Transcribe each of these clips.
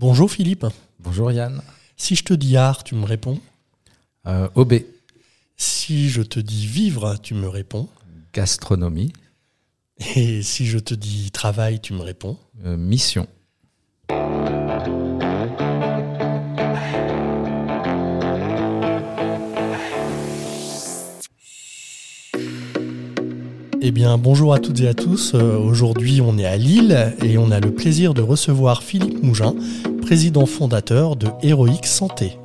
Bonjour Philippe. Bonjour Yann. Si je te dis art, tu me réponds OB. Si je te dis vivre, tu me réponds gastronomie. Et si je te dis travail, tu me réponds mission. Eh bien, bonjour à toutes et à tous. Aujourd'hui, on est à Lille et on a le plaisir de recevoir Philippe Mougin, président fondateur de Héroïque Santé.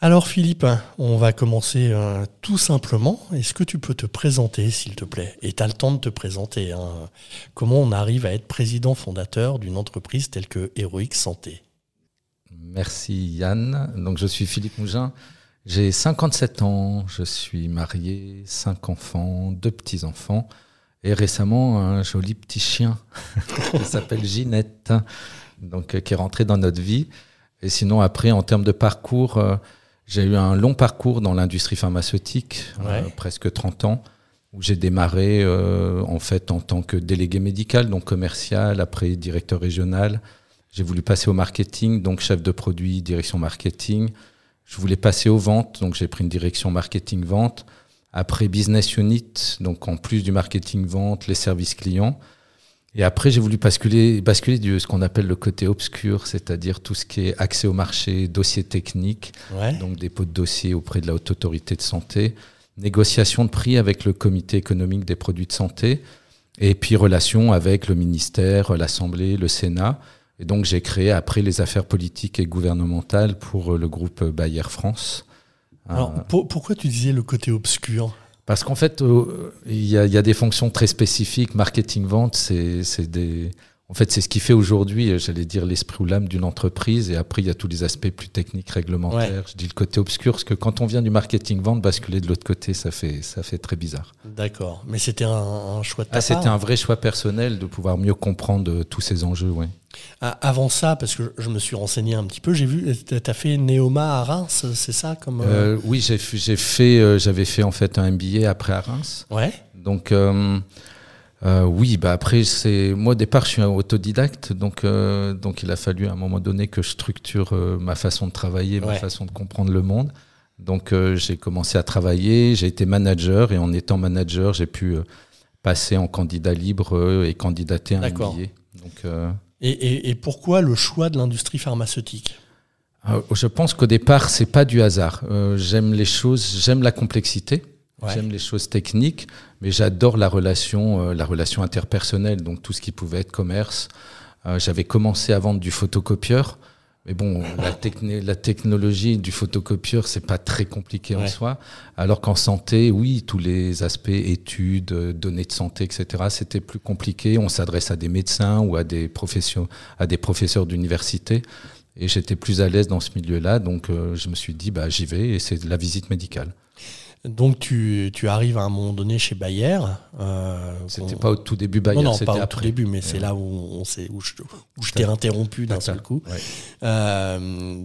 Alors Philippe, on va commencer tout simplement. Est-ce que tu peux te présenter, s'il te plaît ? Et tu as le temps de te présenter. Hein. Comment on arrive à être président fondateur d'une entreprise telle que Héroïque Santé ? Merci Yann. Donc, je suis Philippe Mougin. J'ai 57 ans, je suis marié, 5 enfants, 2 petits-enfants et récemment un joli petit chien qui s'appelle Ginette, donc, qui est rentré dans notre vie. Et sinon après, en termes de parcours, j'ai eu un long parcours dans l'industrie pharmaceutique, presque 30 ans, où j'ai démarré en fait en tant que délégué médical, donc commercial, après directeur régional. J'ai voulu passer au marketing, donc chef de produit, direction marketing. Je voulais passer aux ventes, donc j'ai pris une direction marketing-vente. Après, business unit, donc en plus du marketing-vente, les services clients. Et après, j'ai voulu basculer de ce qu'on appelle le côté obscur, c'est-à-dire tout ce qui est accès au marché, dossier technique, donc dépôt de dossier auprès de la haute autorité de santé, négociation de prix avec le comité économique des produits de santé, et puis relation avec le ministère, l'Assemblée, le Sénat. Et donc, j'ai créé après les affaires politiques et gouvernementales pour le groupe Bayer France. Alors, pourquoi tu disais le côté obscur ? Parce qu'en fait, il y a des fonctions très spécifiques. Marketing-vente, c'est ce qui fait aujourd'hui, j'allais dire, l'esprit ou l'âme d'une entreprise. Et après, il y a tous les aspects plus techniques, réglementaires. Ouais. Je dis le côté obscur, parce que quand on vient du marketing-vente, basculer de l'autre côté, ça fait très bizarre. D'accord. Mais c'était un choix de ta part ? C'était un vrai choix personnel de pouvoir mieux comprendre tous ces enjeux, oui. Ah, avant ça, parce que je me suis renseigné un petit peu, j'ai vu, tu as fait NEOMA à Reims, c'est ça comme... Oui, j'avais fait en fait un MBA après à Reims. Ouais. Donc... après moi au départ je suis un autodidacte donc il a fallu à un moment donné que je structure ma façon de travailler, ma façon de comprendre le monde. Donc j'ai commencé à travailler, j'ai été manager et en étant manager, j'ai pu passer en candidat libre et candidater à un MBA. Donc et pourquoi le choix de l'industrie pharmaceutique ? Je pense qu'au départ, c'est pas du hasard. J'aime les choses, j'aime la complexité. Ouais. J'aime les choses techniques, mais j'adore la relation interpersonnelle, donc tout ce qui pouvait être commerce. J'avais commencé à vendre du photocopieur, mais bon, la technologie du photocopieur, c'est pas très compliqué en soi. Alors qu'en santé, oui, tous les aspects études, données de santé, etc., c'était plus compliqué. On s'adresse à des médecins ou à des professeurs d'université. Et j'étais plus à l'aise dans ce milieu-là, donc je me suis dit, j'y vais, et c'est de la visite médicale. Donc tu arrives à un moment donné chez Bayer. C'était pas au tout début Bayer. Non, pas au tout début, mais c'est là où je t'ai interrompu d'un seul coup. Ouais.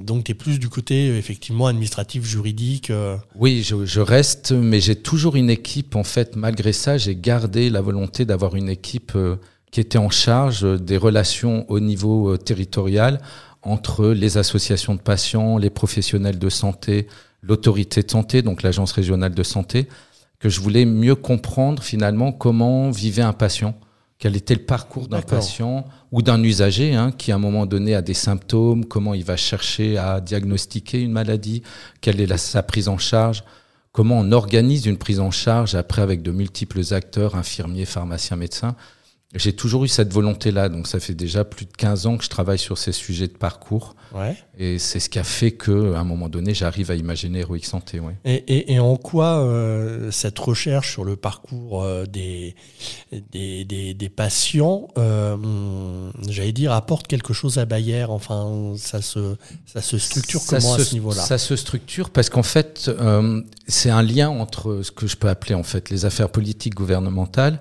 Donc t'es plus du côté effectivement administratif, juridique. Oui, je reste, mais j'ai toujours une équipe. En fait, malgré ça, j'ai gardé la volonté d'avoir une équipe qui était en charge des relations au niveau territorial entre les associations de patients, les professionnels de santé, l'autorité de santé, donc l'agence régionale de santé, que je voulais mieux comprendre finalement comment vivait un patient, quel était le parcours d'un patient ou d'un usager qui à un moment donné a des symptômes, comment il va chercher à diagnostiquer une maladie, quelle est sa prise en charge, comment on organise une prise en charge après avec de multiples acteurs, infirmiers, pharmaciens, médecins. J'ai toujours eu cette volonté-là, donc ça fait déjà plus de 15 ans que je travaille sur ces sujets de parcours. Ouais. Et c'est ce qui a fait qu'à un moment donné, j'arrive à imaginer Héroïque Santé. Ouais. Et en quoi cette recherche sur le parcours des patients, apporte quelque chose à Bayer ? Enfin, ça se structure comment à ce niveau-là ? Ça se structure parce qu'en fait, c'est un lien entre ce que je peux appeler en fait les affaires politiques gouvernementales,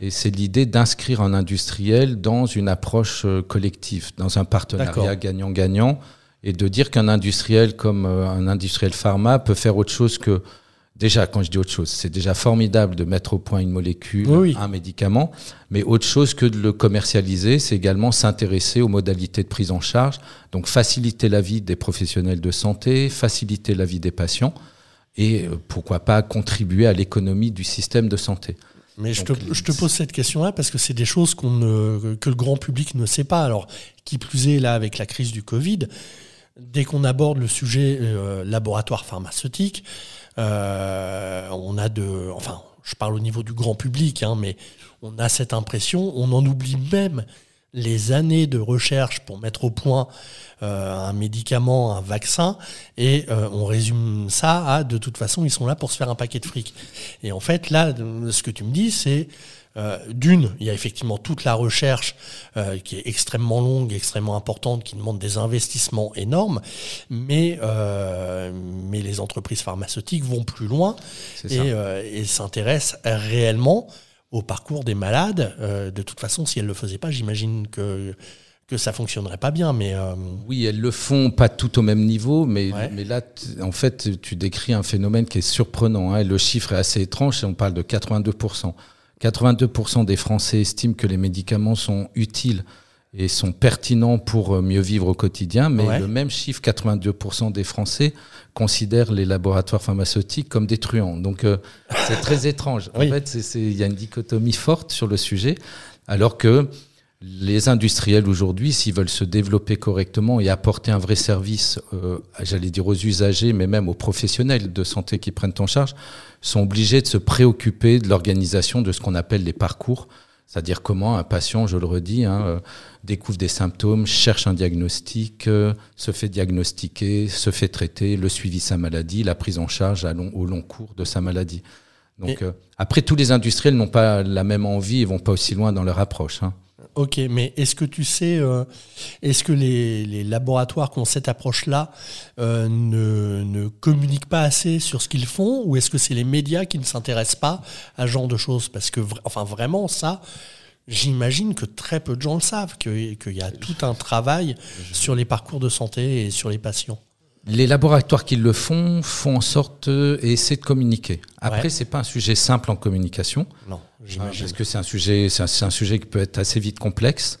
et c'est l'idée d'inscrire un industriel dans une approche collective, dans un partenariat gagnant-gagnant, et de dire qu'un industriel comme un industriel pharma peut faire autre chose que Déjà, quand je dis autre chose, c'est déjà formidable de mettre au point une molécule, oui, un médicament, mais autre chose que de le commercialiser, c'est également s'intéresser aux modalités de prise en charge, donc faciliter la vie des professionnels de santé, faciliter la vie des patients et pourquoi pas contribuer à l'économie du système de santé. Mais donc, je te pose cette question-là parce que c'est des choses que le grand public ne sait pas. Alors, qui plus est, là, avec la crise du Covid, dès qu'on aborde le sujet laboratoire pharmaceutique, je parle au niveau du grand public, hein, mais on a cette impression, on en oublie même les années de recherche pour mettre au point un médicament, un vaccin, et on résume ça à, de toute façon, ils sont là pour se faire un paquet de fric. Et en fait, là, ce que tu me dis, c'est d'une, il y a effectivement toute la recherche qui est extrêmement longue, extrêmement importante, qui demande des investissements énormes, mais les entreprises pharmaceutiques vont plus loin et s'intéressent réellement au parcours des malades. De toute façon, si elles ne le faisaient pas, j'imagine que ça ne fonctionnerait pas bien. Mais oui, elles le font pas tout au même niveau, mais là, en fait, tu décris un phénomène qui est surprenant, hein. Le chiffre est assez étrange, on parle de 82%. 82% des Français estiment que les médicaments sont utiles et sont pertinents pour mieux vivre au quotidien, mais le même chiffre, 82% des Français considèrent les laboratoires pharmaceutiques comme des truands. Donc c'est très étrange. En fait, il y a une dichotomie forte sur le sujet, alors que les industriels aujourd'hui, s'ils veulent se développer correctement et apporter un vrai service, j'allais dire aux usagers, mais même aux professionnels de santé qui prennent en charge, sont obligés de se préoccuper de l'organisation de ce qu'on appelle les parcours, c'est-à-dire comment un patient, je le redis, découvre des symptômes, cherche un diagnostic, se fait diagnostiquer, se fait traiter, le suivi de sa maladie, la prise en charge au long cours de sa maladie. Donc, après, tous les industriels n'ont pas la même envie et vont pas aussi loin dans leur approche, hein. Ok, mais est-ce que tu sais, est-ce que les laboratoires qui ont cette approche-là ne communiquent pas assez sur ce qu'ils font, ou est-ce que c'est les médias qui ne s'intéressent pas à ce genre de choses ? Parce que vraiment, ça, j'imagine que très peu de gens le savent, qu'il y a tout un travail sur les parcours de santé et sur les patients. Les laboratoires qui le font en sorte et essaient de communiquer. Après, c'est pas un sujet simple en communication. Non, j'imagine. Parce que c'est un sujet qui peut être assez vite complexe.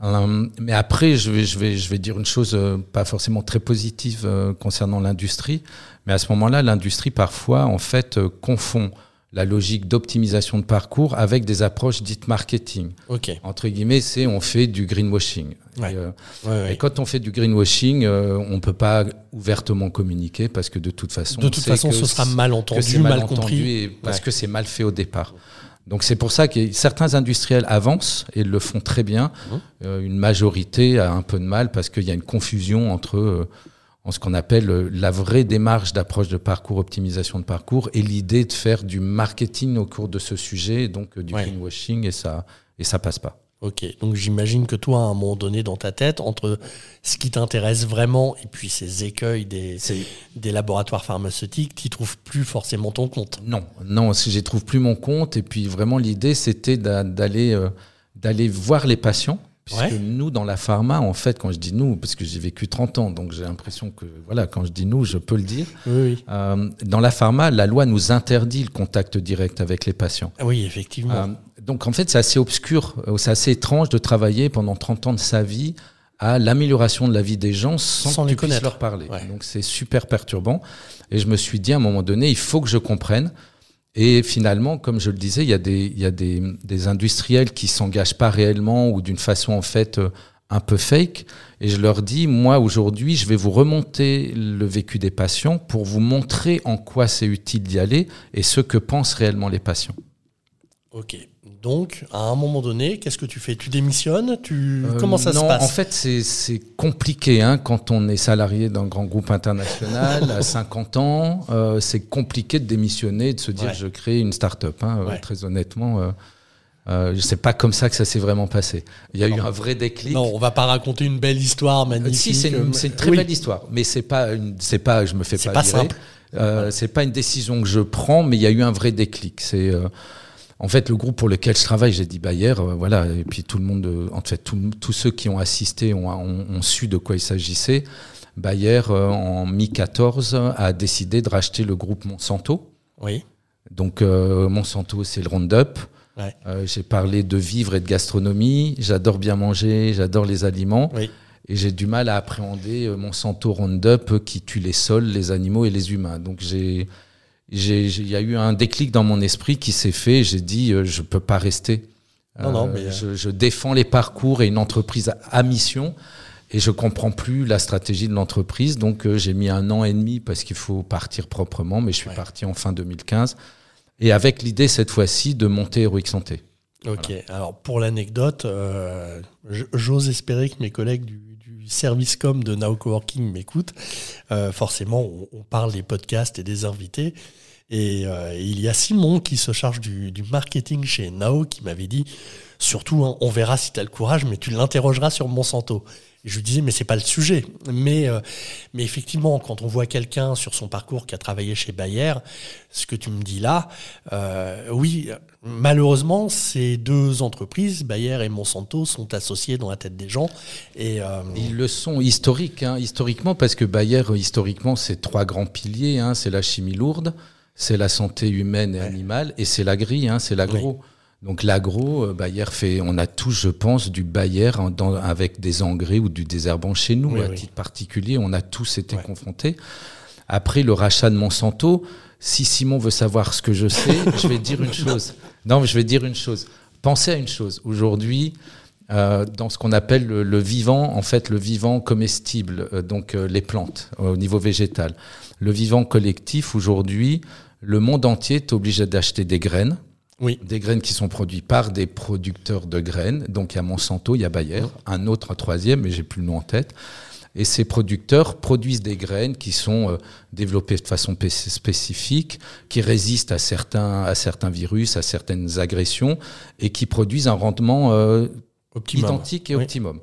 Mais après, je vais dire une chose pas forcément très positive concernant l'industrie. Mais à ce moment-là, l'industrie parfois, en fait, confond la logique d'optimisation de parcours avec des approches dites marketing. Okay. Entre guillemets, c'est on fait du greenwashing. Ouais. Et quand on fait du greenwashing, on ne peut pas ouvertement communiquer parce que de toute façon, ce sera mal entendu, mal compris. Parce que c'est mal fait au départ. Donc c'est pour ça que certains industriels avancent et le font très bien. Une majorité a un peu de mal parce qu'il y a une confusion entre... en ce qu'on appelle la vraie démarche d'approche de parcours, optimisation de parcours, et l'idée de faire du marketing au cours de ce sujet, donc du greenwashing, et ça passe pas. Ok, donc j'imagine que toi, à un moment donné dans ta tête, entre ce qui t'intéresse vraiment et puis ces écueils des laboratoires pharmaceutiques, tu n'y trouves plus forcément ton compte. Non, je n'y trouve plus mon compte, et puis vraiment l'idée c'était d'aller voir les patients. Puisque nous, dans la pharma, en fait, quand je dis nous, parce que j'ai vécu 30 ans, donc j'ai l'impression que, voilà, quand je dis nous, je peux le dire. Oui. Dans la pharma, la loi nous interdit le contact direct avec les patients. Oui, effectivement. Donc, en fait, c'est assez obscur, c'est assez étrange de travailler pendant 30 ans de sa vie à l'amélioration de la vie des gens sans que tu puisses leur parler. Ouais. Donc, c'est super perturbant. Et je me suis dit, à un moment donné, il faut que je comprenne. Et finalement, comme je le disais, il y a des industriels qui s'engagent pas réellement ou d'une façon en fait un peu fake. Et je leur dis, moi aujourd'hui, je vais vous remonter le vécu des patients pour vous montrer en quoi c'est utile d'y aller et ce que pensent réellement les patients. Ok. Donc, à un moment donné, qu'est-ce que tu fais ? Tu démissionnes ? Comment ça se passe ? En fait, c'est compliqué, hein, quand on est salarié d'un grand groupe international à 50 ans. C'est compliqué de démissionner, de se dire je crée une start-up. Hein, très honnêtement, c'est pas comme ça que ça s'est vraiment passé. Il y a eu un vrai déclic. Non, on va pas raconter une belle histoire magnifique. Si, c'est une très belle histoire, mais c'est pas, je me fais pas virer. Simple. C'est pas une décision que je prends, mais il y a eu un vrai déclic. C'est en fait, le groupe pour lequel je travaille, j'ai dit Bayer, voilà, et puis tout le monde, en fait, tous ceux qui ont assisté ont su de quoi il s'agissait. Bayer, en mi-14, a décidé de racheter le groupe Monsanto. Oui. Donc Monsanto, c'est le Roundup. Ouais. J'ai parlé de vivres et de gastronomie. J'adore bien manger, j'adore les aliments. Oui. Et j'ai du mal à appréhender Monsanto Roundup qui tue les sols, les animaux et les humains. Donc il y a eu un déclic dans mon esprit qui s'est fait. J'ai dit, je ne peux pas rester. Non, mais... je défends les parcours et une entreprise à mission. Et je ne comprends plus la stratégie de l'entreprise. Donc, j'ai mis 1 an et demi parce qu'il faut partir proprement. Mais je suis parti en fin 2015. Et avec l'idée, cette fois-ci, de monter Héroïque Santé. Ok. Voilà. Alors, pour l'anecdote, j'ose espérer que mes collègues du service com de Now Coworking m'écoutent. Forcément, on parle des podcasts et des invités. Et il y a Simon qui se charge du marketing chez Now qui m'avait dit « Surtout, hein, on verra si tu as le courage, mais tu l'interrogeras sur Monsanto ». Je lui disais, mais c'est pas le sujet. Mais effectivement, quand on voit quelqu'un sur son parcours qui a travaillé chez Bayer, ce que tu me dis là, oui, malheureusement, ces deux entreprises, Bayer et Monsanto, sont associées dans la tête des gens. Ils le sont historiquement, parce que Bayer, historiquement, c'est 3 grands piliers. Hein, c'est la chimie lourde, c'est la santé humaine et animale, et c'est l'agri, c'est l'agro. Oui. Donc l'agro, Bayer fait, on a tous, je pense, du Bayer avec des engrais ou du désherbant chez nous. À titre particulier, on a tous été confrontés. Après le rachat de Monsanto, si Simon veut savoir ce que je sais, je vais dire une chose. Non, je vais dire une chose. Pensez à une chose. Aujourd'hui, dans ce qu'on appelle le vivant, en fait, le vivant comestible, donc les plantes au niveau végétal, le vivant collectif, aujourd'hui, le monde entier est obligé d'acheter des graines. Oui. Des graines qui sont produites par des producteurs de graines. Donc, il y a Monsanto, il y a Bayer, un troisième, mais je n'ai plus le nom en tête. Et ces producteurs produisent des graines qui sont développées de façon spécifique, qui résistent à certains virus, à certaines agressions, et qui produisent un rendement identique et optimum.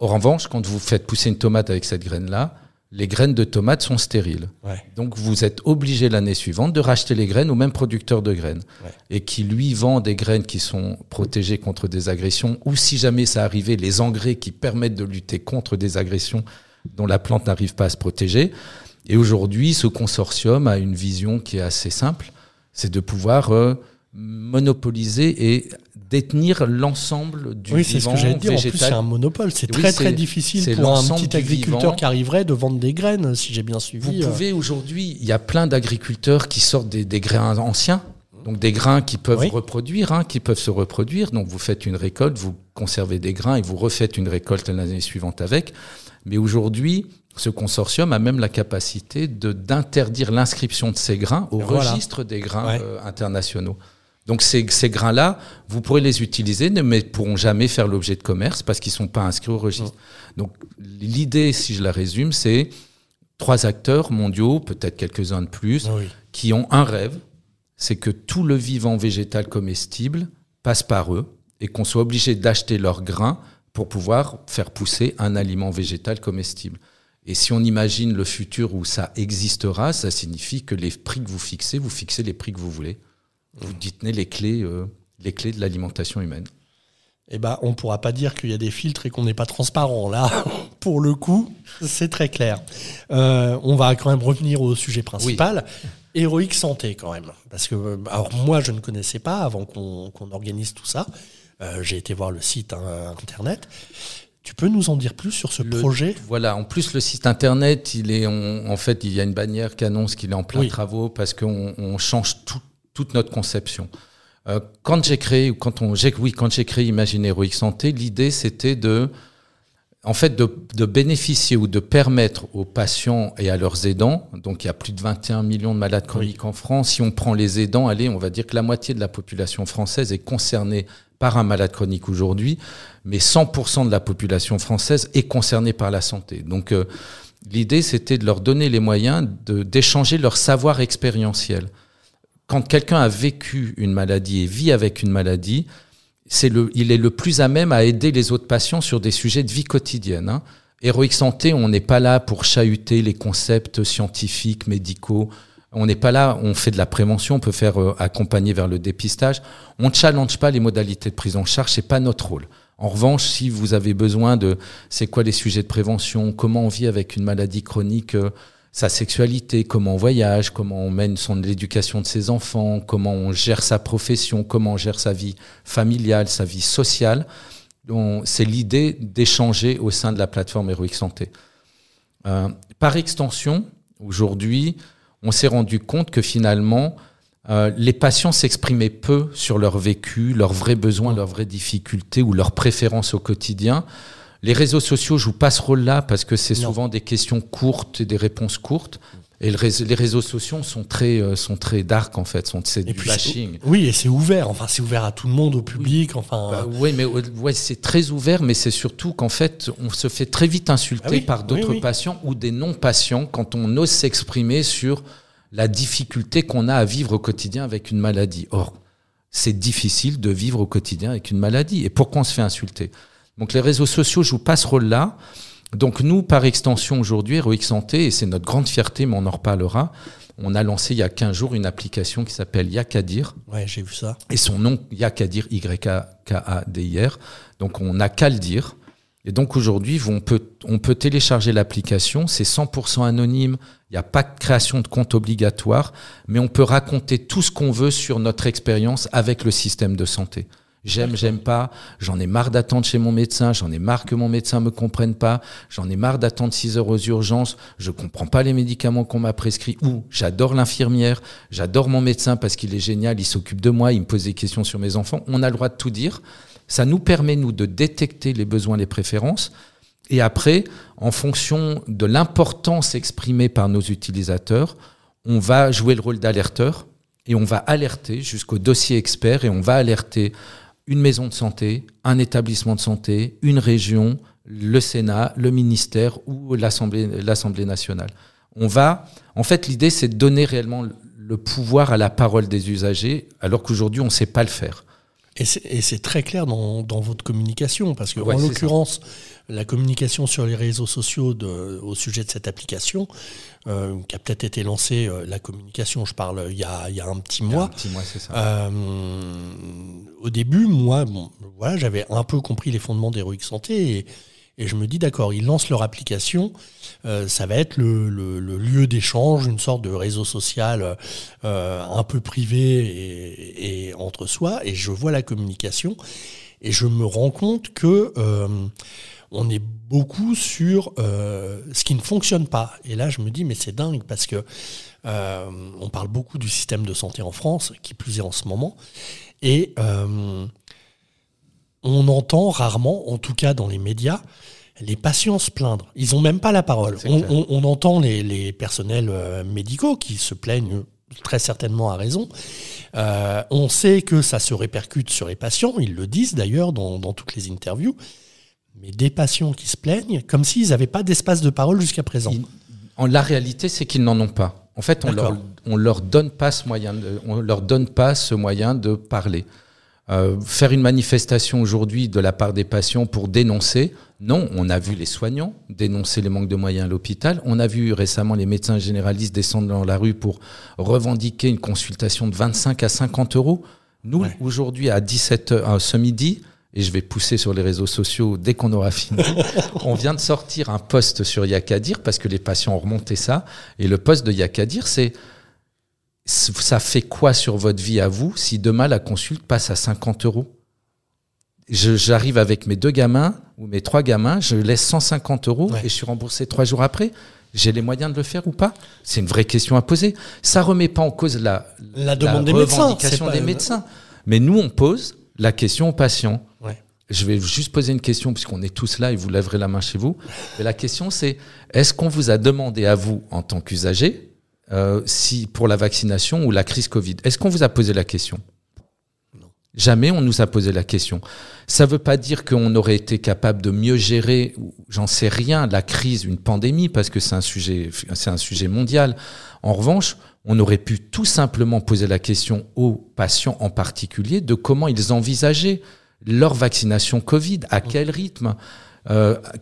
En revanche, quand vous faites pousser une tomate avec cette graine-là, les graines de tomates sont stériles. Ouais. Donc, vous êtes obligé l'année suivante de racheter les graines au même producteur de graines et qui, lui, vend des graines qui sont protégées contre des agressions ou, si jamais ça arrivait, les engrais qui permettent de lutter contre des agressions dont la plante n'arrive pas à se protéger. Et aujourd'hui, ce consortium a une vision qui est assez simple, c'est de pouvoir monopoliser et détenir l'ensemble du vivant végétal. Oui, c'est ce que j'allais dire. En plus, c'est un monopole. C'est très difficile pour un petit agriculteur qui arriverait de vendre des graines, si j'ai bien suivi. Vous pouvez aujourd'hui... Il y a plein d'agriculteurs qui sortent des grains anciens, donc des grains qui peuvent reproduire, qui peuvent se reproduire. Donc, vous faites une récolte, vous conservez des grains et vous refaites une récolte l'année suivante avec. Mais aujourd'hui, ce consortium a même la capacité d'interdire l'inscription de ces grains au registre des grains internationaux. Donc ces grains-là, vous pourrez les utiliser, mais ne pourront jamais faire l'objet de commerce parce qu'ils ne sont pas inscrits au registre. Donc l'idée, si je la résume, c'est 3 acteurs mondiaux, peut-être quelques-uns de plus, qui ont un rêve, c'est que tout le vivant végétal comestible passe par eux et qu'on soit obligé d'acheter leurs grains pour pouvoir faire pousser un aliment végétal comestible. Et si on imagine le futur où ça existera, ça signifie que les prix que vous fixez les prix que vous voulez. Vous détenez les clés de l'alimentation humaine. Eh ben, on ne pourra pas dire qu'il y a des filtres et qu'on n'est pas transparent. Là, pour le coup, c'est très clair. On va quand même revenir au sujet principal. Oui. Héroïque Santé, quand même. Parce que, alors, moi, je ne connaissais pas avant qu'on organise tout ça. J'ai été voir le site internet. Tu peux nous en dire plus sur ce projet ? Voilà, en plus, le site internet, il y a une bannière qui annonce qu'il est en plein travaux parce qu'on change toute notre conception. Quand j'ai créé Imagine Héroïque Santé, l'idée c'était de bénéficier ou de permettre aux patients et à leurs aidants, donc il y a plus de 21 millions de malades chroniques en France, si on prend les aidants, on va dire que la moitié de la population française est concernée par un malade chronique aujourd'hui, mais 100% de la population française est concernée par la santé. Donc l'idée c'était de leur donner les moyens d'échanger leur savoir expérientiel. Quand quelqu'un a vécu une maladie et vit avec une maladie, il est le plus à même à aider les autres patients sur des sujets de vie quotidienne. Héroïque Santé, on n'est pas là pour chahuter les concepts scientifiques, médicaux. On n'est pas là, on fait de la prévention, on peut faire accompagner vers le dépistage. On ne challenge pas les modalités de prise en charge, ce n'est pas notre rôle. En revanche, si vous avez besoin c'est quoi les sujets de prévention, comment on vit avec une maladie chronique sa sexualité, comment on voyage, comment on mène l'éducation de ses enfants, comment on gère sa profession, comment on gère sa vie familiale, sa vie sociale. Donc, c'est l'idée d'échanger au sein de la plateforme Héroïque Santé. Par extension, aujourd'hui, on s'est rendu compte que finalement, les patients s'exprimaient peu sur leur vécu, leurs vrais besoins, leurs vraies difficultés ou leurs préférences au quotidien. Les réseaux sociaux jouent pas ce rôle-là parce que c'est souvent des questions courtes et des réponses courtes. Et les réseaux sociaux sont très dark en fait, c'est du bashing. Oui, et c'est ouvert. Enfin, c'est ouvert à tout le monde, au public. Oui. Enfin. Oui, c'est très ouvert, mais c'est surtout qu'en fait, on se fait très vite insulter par d'autres patients ou des non-patients quand on ose s'exprimer sur la difficulté qu'on a à vivre au quotidien avec une maladie. Or, c'est difficile de vivre au quotidien avec une maladie. Et pourquoi on se fait insulter ? Donc, les réseaux sociaux jouent pas ce rôle-là. Donc nous, par extension aujourd'hui, Héroïque Santé, et c'est notre grande fierté, mais on en reparlera, on a lancé il y a 15 jours une application qui s'appelle Yakadir. Ouais, j'ai vu ça. Et son nom, Yakadir, Y-A-K-A-D-I-R. Donc on n'a qu'à le dire. Et donc aujourd'hui, on peut télécharger l'application, c'est 100% anonyme, il n'y a pas de création de compte obligatoire, mais on peut raconter tout ce qu'on veut sur notre expérience avec le système de santé. J'aime pas, j'en ai marre d'attendre chez mon médecin, j'en ai marre que mon médecin me comprenne pas, j'en ai marre d'attendre 6 heures aux urgences, je comprends pas les médicaments qu'on m'a prescrits, ou j'adore l'infirmière, j'adore mon médecin parce qu'il est génial, il s'occupe de moi, il me pose des questions sur mes enfants. On a le droit de tout dire. Ça nous permet, nous, de détecter les besoins, les préférences. Et après, en fonction de l'importance exprimée par nos utilisateurs, on va jouer le rôle d'alerteur et on va alerter jusqu'au dossier expert et on va alerter une maison de santé, un établissement de santé, une région, le Sénat, le ministère ou l'Assemblée nationale. En fait, l'idée, c'est de donner réellement le pouvoir à la parole des usagers, alors qu'aujourd'hui, on ne sait pas le faire. Et c'est très clair dans votre communication, parce que en l'occurrence, la communication sur les réseaux sociaux au sujet de cette application, qui a peut-être été lancée, la communication, je parle, il y a un petit mois. C'est ça. Au début, moi, j'avais un peu compris les fondements d'Héroïque Santé et je me dis, d'accord, ils lancent leur application, ça va être le lieu d'échange, une sorte de réseau social un peu privé et entre soi, et je vois la communication, et je me rends compte que on est beaucoup sur ce qui ne fonctionne pas. Et là, je me dis, mais c'est dingue, parce que on parle beaucoup du système de santé en France, qui plus est en ce moment, et on entend rarement, en tout cas dans les médias, les patients se plaindre. Ils n'ont même pas la parole. On entend les personnels médicaux qui se plaignent très certainement à raison. On sait que ça se répercute sur les patients. Ils le disent d'ailleurs dans toutes les interviews. Mais des patients qui se plaignent, comme s'ils n'avaient pas d'espace de parole jusqu'à présent. La réalité, c'est qu'ils n'en ont pas. En fait, on leur donne pas ce moyen de parler. Faire une manifestation aujourd'hui de la part des patients pour dénoncer, non, on a vu les soignants dénoncer les manques de moyens à l'hôpital, on a vu récemment les médecins généralistes descendre dans la rue pour revendiquer une consultation de 25 à 50 euros. Nous, aujourd'hui, à 17h, ce midi, et je vais pousser sur les réseaux sociaux dès qu'on aura fini, on vient de sortir un post sur Yakadir parce que les patients ont remonté ça, et le post de Yakadir, c'est: ça fait quoi sur votre vie à vous si demain la consulte passe à 50 euros? J'arrive avec mes 2 gamins ou mes 3 gamins, je laisse 150 euros, et je suis remboursé 3 jours après. J'ai les moyens de le faire ou pas? C'est une vraie question à poser. Ça remet pas en cause la demande revendication des médecins. Mais nous, on pose la question aux patients. Je vais juste poser une question, puisqu'on est tous là et vous lèverez la main chez vous. Mais la question, c'est: est-ce qu'on vous a demandé à vous, en tant qu'usager, si pour la vaccination ou la crise Covid, est-ce qu'on vous a posé la question? Non. Jamais on nous a posé la question. Ça ne veut pas dire qu'on aurait été capable de mieux gérer, j'en sais rien, la crise, une pandémie, parce que c'est un sujet mondial. En revanche, on aurait pu tout simplement poser la question aux patients en particulier de comment ils envisageaient leur vaccination Covid, à quel rythme,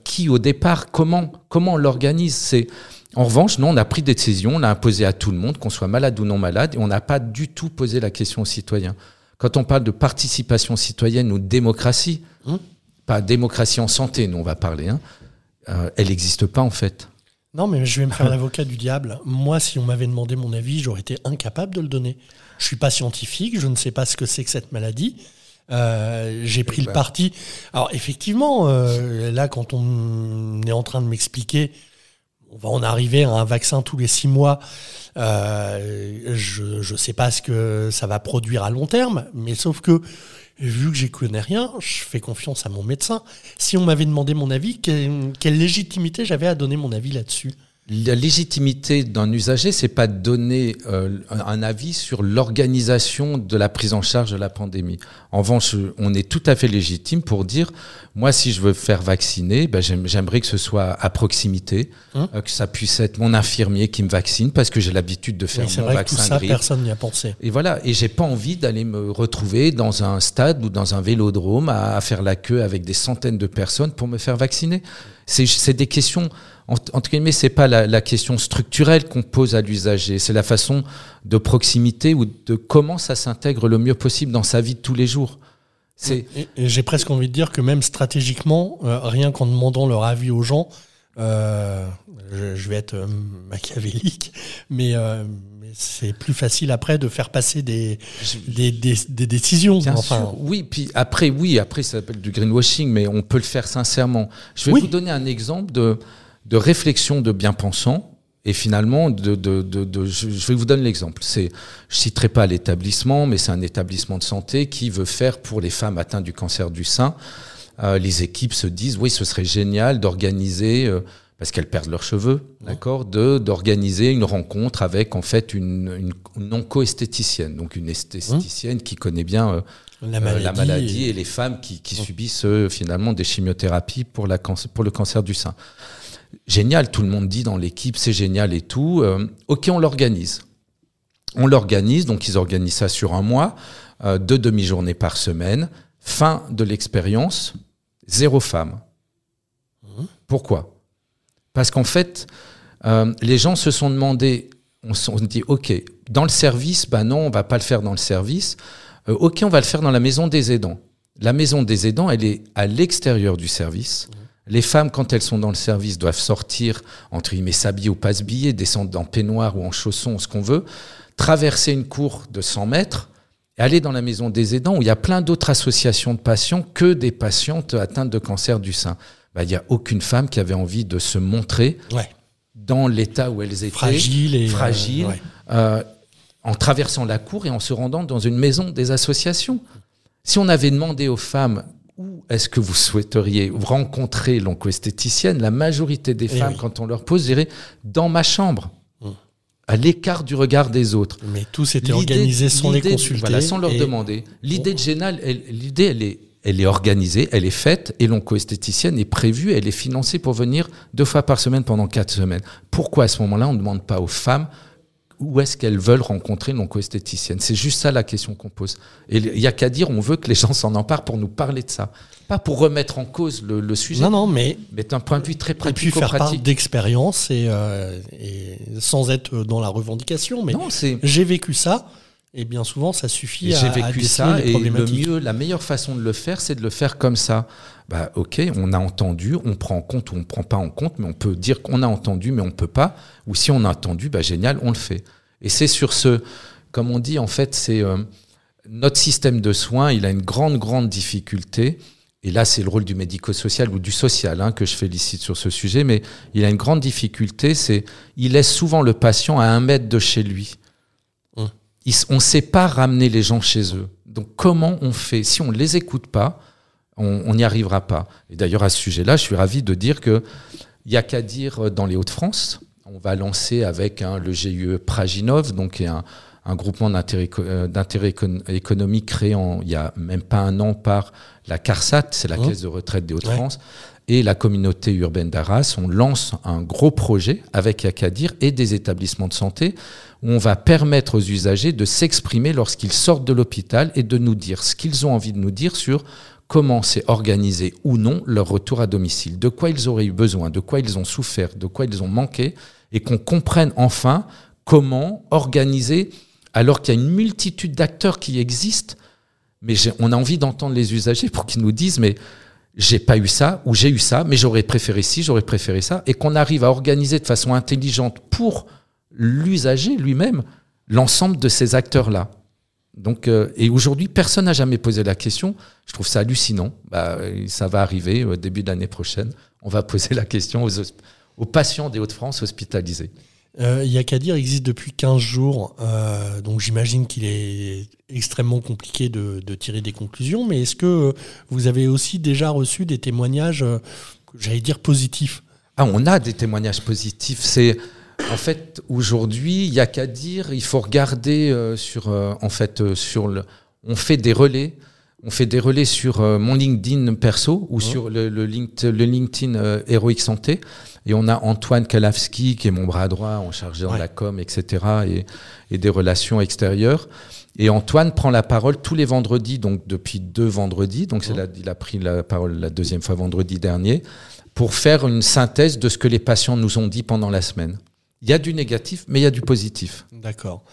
qui au départ, comment on l'organise. En revanche, non, on a pris des décisions, on l'a imposé à tout le monde, qu'on soit malade ou non malade, et on n'a pas du tout posé la question aux citoyens. Quand on parle de participation citoyenne ou de démocratie, pas démocratie en santé, nous on va parler, elle n'existe pas en fait. Non, mais je vais me faire l'avocat du diable. Moi, si on m'avait demandé mon avis, j'aurais été incapable de le donner. Je ne suis pas scientifique, je ne sais pas ce que c'est que cette maladie. J'ai pris le parti. Alors, effectivement, là, quand on est en train de m'expliquer, on va en arriver à un vaccin tous les 6 mois. Je ne sais pas ce que ça va produire à long terme, mais sauf que, vu que j'y connais rien, je fais confiance à mon médecin. Si on m'avait demandé mon avis, quelle légitimité j'avais à donner mon avis là-dessus ? La légitimité d'un usager, c'est pas de donner un avis sur l'organisation de la prise en charge de la pandémie. En revanche, on est tout à fait légitime pour dire, moi, si je veux faire vacciner, ben, j'aimerais que ce soit à proximité, que ça puisse être mon infirmier qui me vaccine parce que j'ai l'habitude de faire mon vaccin grippe. C'est vrai que tout ça, personne n'y a pensé. Et voilà. Et j'ai pas envie d'aller me retrouver dans un stade ou dans un vélodrome à faire la queue avec des centaines de personnes pour me faire vacciner. C'est des questions... Entre guillemets, c'est pas la question structurelle qu'on pose à l'usager, c'est la façon de proximité ou de comment ça s'intègre le mieux possible dans sa vie de tous les jours. Et j'ai presque envie de dire que même stratégiquement, rien qu'en demandant leur avis aux gens, je vais être machiavélique, mais c'est plus facile après de faire passer des décisions. Bien sûr. Oui, puis après ça s'appelle du greenwashing, mais on peut le faire sincèrement. Je vais vous donner un exemple de réflexion de bien-pensants et finalement je vous donne l'exemple. Je citerai pas l'établissement, mais c'est un établissement de santé qui veut faire pour les femmes atteintes du cancer du sein. Les équipes se disent oui, ce serait génial d'organiser parce qu'elles perdent leurs cheveux, d'accord, d'organiser une rencontre avec en fait une onco-esthéticienne, donc une esthéticienne qui connaît bien la maladie et les femmes qui subissent finalement des chimiothérapies pour le cancer du sein. Génial, tout le monde dit dans l'équipe, c'est génial et tout. Ok, on l'organise. On l'organise, donc ils organisent ça sur 1 mois, 2 demi-journées par semaine. Fin de l'expérience, 0 femmes. Pourquoi ? Parce qu'en fait, les gens se sont demandé, on se dit, ok, dans le service, ben non, on va pas le faire dans le service. Ok, on va le faire dans la maison des aidants. La maison des aidants, elle est à l'extérieur du service. Les femmes, quand elles sont dans le service, doivent sortir, entre guillemets, s'habiller ou pas s'habiller, descendre en peignoir ou en chaussons, ce qu'on veut, traverser une cour de 100 mètres et aller dans la maison des aidants où il y a plein d'autres associations de patients que des patientes atteintes de cancer du sein. Bah, il n'y a aucune femme qui avait envie de se montrer dans l'état où elles étaient. Fragiles. En traversant la cour et en se rendant dans une maison des associations. Si on avait demandé aux femmes... Où est-ce que vous souhaiteriez rencontrer l'oncoesthéticienne ? La majorité des femmes, quand on leur pose, diraient dans ma chambre, à l'écart du regard des autres. Mais tout s'était organisé sans les consulter. Voilà, sans leur demander. L'idée générale, elle est organisée, elle est faite, et l'oncoesthéticienne est prévue, elle est financée pour venir 2 fois par semaine pendant 4 semaines. Pourquoi à ce moment-là, on ne demande pas aux femmes où est-ce qu'elles veulent rencontrer l'oncoesthéticienne ? C'est juste ça la question qu'on pose. Et il n'y a qu'à dire, on veut que les gens s'en emparent pour nous parler de ça. Pas pour remettre en cause le sujet. Non, mais d'un point de vue très pratique. Et puis faire part d'expérience et sans être dans la revendication. Mais non, j'ai vécu ça et bien souvent ça suffit à dessiner les problématiques. J'ai vécu ça et la meilleure façon de le faire, c'est de le faire comme ça. Bah, ok, on a entendu, on prend en compte ou on ne prend pas en compte, mais on peut dire qu'on a entendu, mais on ne peut pas. Ou si on a entendu, bah, génial, on le fait. Et c'est sur ce, comme on dit, en fait, c'est notre système de soins, il a une grande difficulté. Et là, c'est le rôle du médico-social ou du social que je félicite sur ce sujet, mais il a une grande difficulté, c'est il laisse souvent le patient à 1 mètre de chez lui. On ne sait pas ramener les gens chez eux. Donc comment on fait ? Si on ne les écoute pas, on n'y arrivera pas. Et d'ailleurs, à ce sujet-là, je suis ravi de dire qu'il n'y a qu'à dire dans les Hauts-de-France. On va lancer avec le GUE Prajinov, donc un groupement d'intérêt économique créé il n'y a même pas 1 an par la CARSAT, c'est la Caisse de retraite des Hauts-de-France, et la communauté urbaine d'Arras. On lance un gros projet avec Yakadir et des établissements de santé où on va permettre aux usagers de s'exprimer lorsqu'ils sortent de l'hôpital et de nous dire ce qu'ils ont envie de nous dire sur comment c'est organisé ou non leur retour à domicile, de quoi ils auraient eu besoin, de quoi ils ont souffert, de quoi ils ont manqué, et qu'on comprenne enfin comment organiser, alors qu'il y a une multitude d'acteurs qui existent, mais on a envie d'entendre les usagers pour qu'ils nous disent « mais j'ai pas eu ça, ou j'ai eu ça, mais j'aurais préféré ci, j'aurais préféré ça, et qu'on arrive à organiser de façon intelligente pour l'usager lui-même, l'ensemble de ces acteurs-là. Donc, et aujourd'hui, personne n'a jamais posé la question. Je trouve ça hallucinant. Bah, ça va arriver au début de l'année prochaine. On va poser la question aux patients des Hauts-de-France hospitalisés. Yakadir existe depuis 15 jours, donc j'imagine qu'il est extrêmement compliqué de tirer des conclusions, mais est-ce que vous avez aussi déjà reçu des témoignages, j'allais dire, positifs ? Ah, on a des témoignages positifs. C'est, en fait, aujourd'hui, Yakadir, il faut regarder on fait des relais. On fait des relais sur mon LinkedIn perso ou sur le LinkedIn Héroïque Santé. Et on a Antoine Kalawski, qui est mon bras droit, en charge de la com, etc. et des relations extérieures. Et Antoine prend la parole tous les vendredis, donc depuis 2 vendredis. Donc il a pris la parole la 2e fois vendredi dernier pour faire une synthèse de ce que les patients nous ont dit pendant la semaine. Il y a du négatif, mais il y a du positif. D'accord.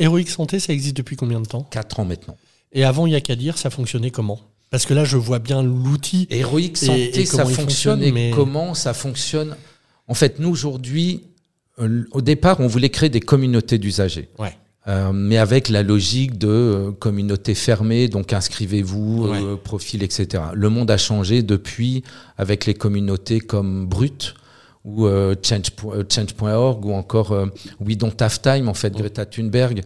Héroïque Santé, ça existe depuis combien de temps ? 4 ans maintenant. Et avant Yakadir, ça fonctionnait comment ? Parce que là, je vois bien l'outil. Héroïque Santé, et ça fonctionne. Et comment ça fonctionne ? En fait, nous, aujourd'hui, au départ, on voulait créer des communautés d'usagers. Ouais. Mais avec la logique de communauté fermée, donc inscrivez-vous, profil, etc. Le monde a changé depuis, avec les communautés comme Brut, ou Change.org, ou encore We Don't Have Time, en fait, Greta Thunberg.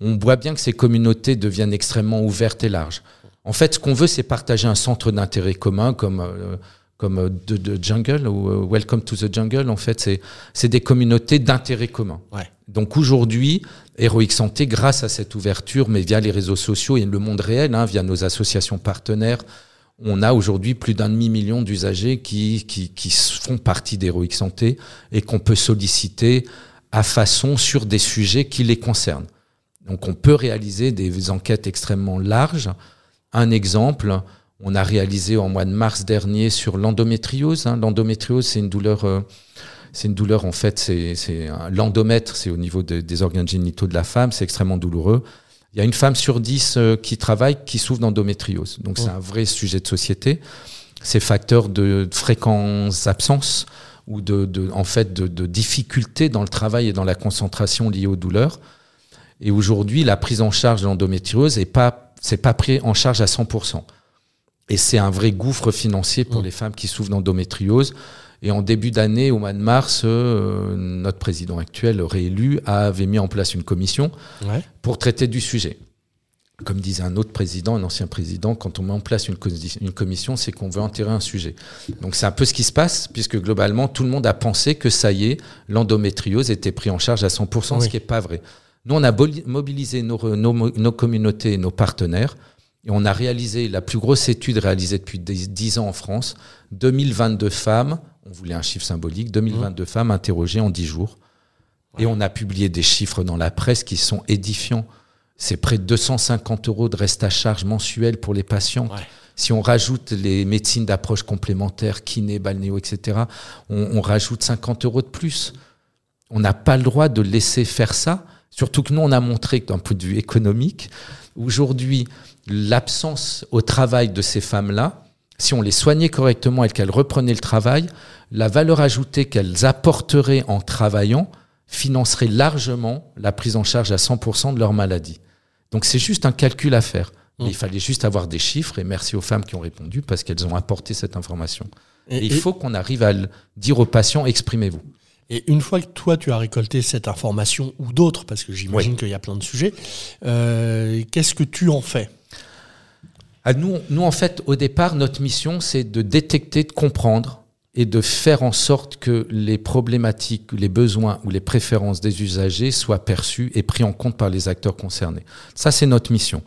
On voit bien que ces communautés deviennent extrêmement ouvertes et larges. En fait, ce qu'on veut, c'est partager un centre d'intérêt commun comme The Jungle ou Welcome to the Jungle. En fait, c'est des communautés d'intérêt commun. Ouais. Donc aujourd'hui, Héroïque Santé, grâce à cette ouverture, mais via les réseaux sociaux et le monde réel, via nos associations partenaires, on a aujourd'hui plus d'1,5 million d'usagers qui font partie d'Héroïque Santé et qu'on peut solliciter à façon sur des sujets qui les concernent. Donc on peut réaliser des enquêtes extrêmement larges. Un exemple, on a réalisé en mois de mars dernier sur l'endométriose. L'endométriose, c'est une douleur, en fait, l'endomètre, c'est au niveau des organes génitaux de la femme, c'est extrêmement douloureux. Il y a 1 femme sur 10 qui travaille, qui souffre d'endométriose. Donc c'est un vrai sujet de société. Ces facteurs de fréquence, absence ou de difficultés dans le travail et dans la concentration liées aux douleurs. Et aujourd'hui, la prise en charge de l'endométriose n'est pas prise en charge à 100%. Et c'est un vrai gouffre financier pour les femmes qui souffrent d'endométriose. Et en début d'année, au mois de mars, notre président actuel réélu avait mis en place une commission pour traiter du sujet. Comme disait un ancien président, quand on met en place une commission, c'est qu'on veut enterrer un sujet. Donc c'est un peu ce qui se passe, puisque globalement, tout le monde a pensé que ça y est, l'endométriose était prise en charge à 100%, ce qui n'est pas vrai. Nous, on a mobilisé nos communautés et nos partenaires et on a réalisé la plus grosse étude réalisée depuis 10 ans en France. 2022 femmes, on voulait un chiffre symbolique, 2022 femmes interrogées en 10 jours. Ouais. Et on a publié des chiffres dans la presse qui sont édifiants. C'est près de 250 € de reste à charge mensuel pour les patients. Ouais. Si on rajoute les médecines d'approche complémentaires, kiné, balnéo, etc., on rajoute 50 € de plus. On n'a pas le droit de laisser faire ça. Surtout que nous, on a montré que d'un point de vue économique, aujourd'hui, l'absence au travail de ces femmes-là, si on les soignait correctement et qu'elles reprenaient le travail, la valeur ajoutée qu'elles apporteraient en travaillant financerait largement la prise en charge à 100% de leur maladie. Donc c'est juste un calcul à faire. Il fallait juste avoir des chiffres et merci aux femmes qui ont répondu parce qu'elles ont apporté cette information. Et il faut qu'on arrive à dire aux patients « exprimez-vous ». Et une fois que toi, tu as récolté cette information ou d'autres, parce que j'imagine qu'il y a plein de sujets, qu'est-ce que tu en fais ? Nous, en fait, au départ, notre mission, c'est de détecter, de comprendre et de faire en sorte que les problématiques, les besoins ou les préférences des usagers soient perçus et pris en compte par les acteurs concernés. Ça, c'est notre mission.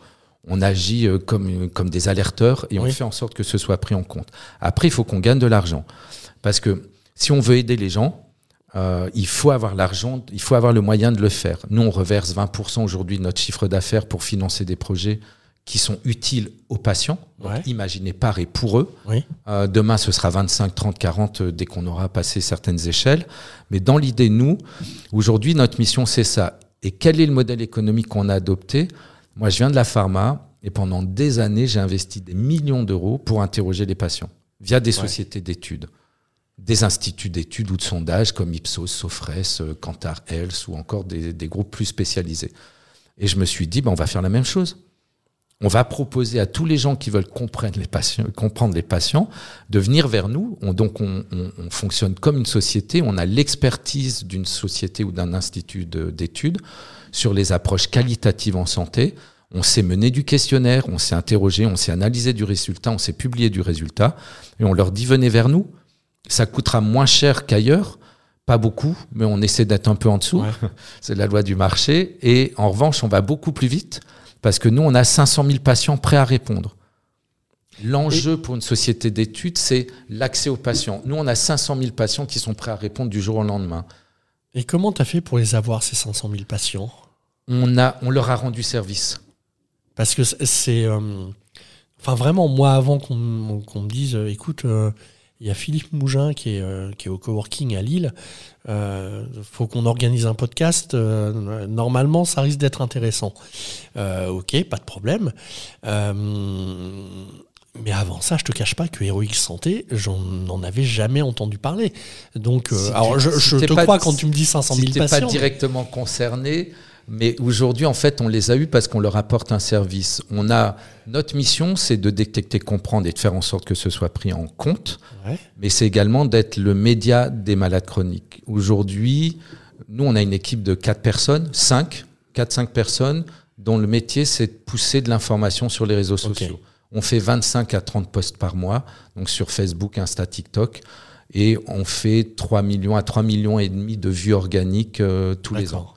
On agit comme des alerteurs et on fait en sorte que ce soit pris en compte. Après, il faut qu'on gagne de l'argent. Parce que si on veut aider les gens... il faut avoir l'argent, il faut avoir le moyen de le faire. Nous, on reverse 20% aujourd'hui de notre chiffre d'affaires pour financer des projets qui sont utiles aux patients. Donc, imaginez par et pour eux. Oui. Demain, ce sera 25, 30, 40 dès qu'on aura passé certaines échelles. Mais dans l'idée, nous, aujourd'hui, notre mission, c'est ça. Et quel est le modèle économique qu'on a adopté ? Moi, je viens de la pharma. Et pendant des années, j'ai investi des millions d'euros pour interroger les patients via des sociétés d'études, des instituts d'études ou de sondages comme Ipsos, Sofres, Kantar Health ou encore des groupes plus spécialisés. Et je me suis dit, on va faire la même chose. On va proposer à tous les gens qui veulent comprendre les patients de venir vers nous. Donc on fonctionne comme une société, on a l'expertise d'une société ou d'un institut d'études sur les approches qualitatives en santé. On s'est mené du questionnaire, on s'est interrogé, on s'est analysé du résultat, on s'est publié du résultat et on leur dit « venez vers nous ». Ça coûtera moins cher qu'ailleurs, pas beaucoup, mais on essaie d'être un peu en dessous, c'est la loi du marché. Et en revanche, on va beaucoup plus vite parce que nous, on a 500 000 patients prêts à répondre. L'enjeu pour une société d'études, c'est l'accès aux patients. Nous, on a 500 000 patients qui sont prêts à répondre du jour au lendemain. Et comment tu as fait pour les avoir, ces 500 000 patients ? On leur a rendu service. Parce que c'est... Enfin, vraiment, moi, avant qu'on me dise, écoute... Il y a Philippe Mougin qui est au Coworking à Lille. Faut qu'on organise un podcast. Normalement, ça risque d'être intéressant. Ok, pas de problème. Mais avant ça, je te cache pas que Héroïque Santé, j'en n'en avais jamais entendu parler. Donc, quand tu me dis 500 000 patients. Si t'es pas directement concerné, mais aujourd'hui, en fait, on les a eus parce qu'on leur apporte un service. Notre mission, c'est de détecter, comprendre et de faire en sorte que ce soit pris en compte. Ouais. Mais c'est également d'être le média des malades chroniques. Aujourd'hui, nous, on a une équipe de 4-5 personnes dont le métier, c'est de pousser de l'information sur les réseaux sociaux. On fait 25 à 30 posts par mois, donc sur Facebook, Insta, TikTok. Et on fait 3 millions à 3 millions et demi de vues organiques tous les ans.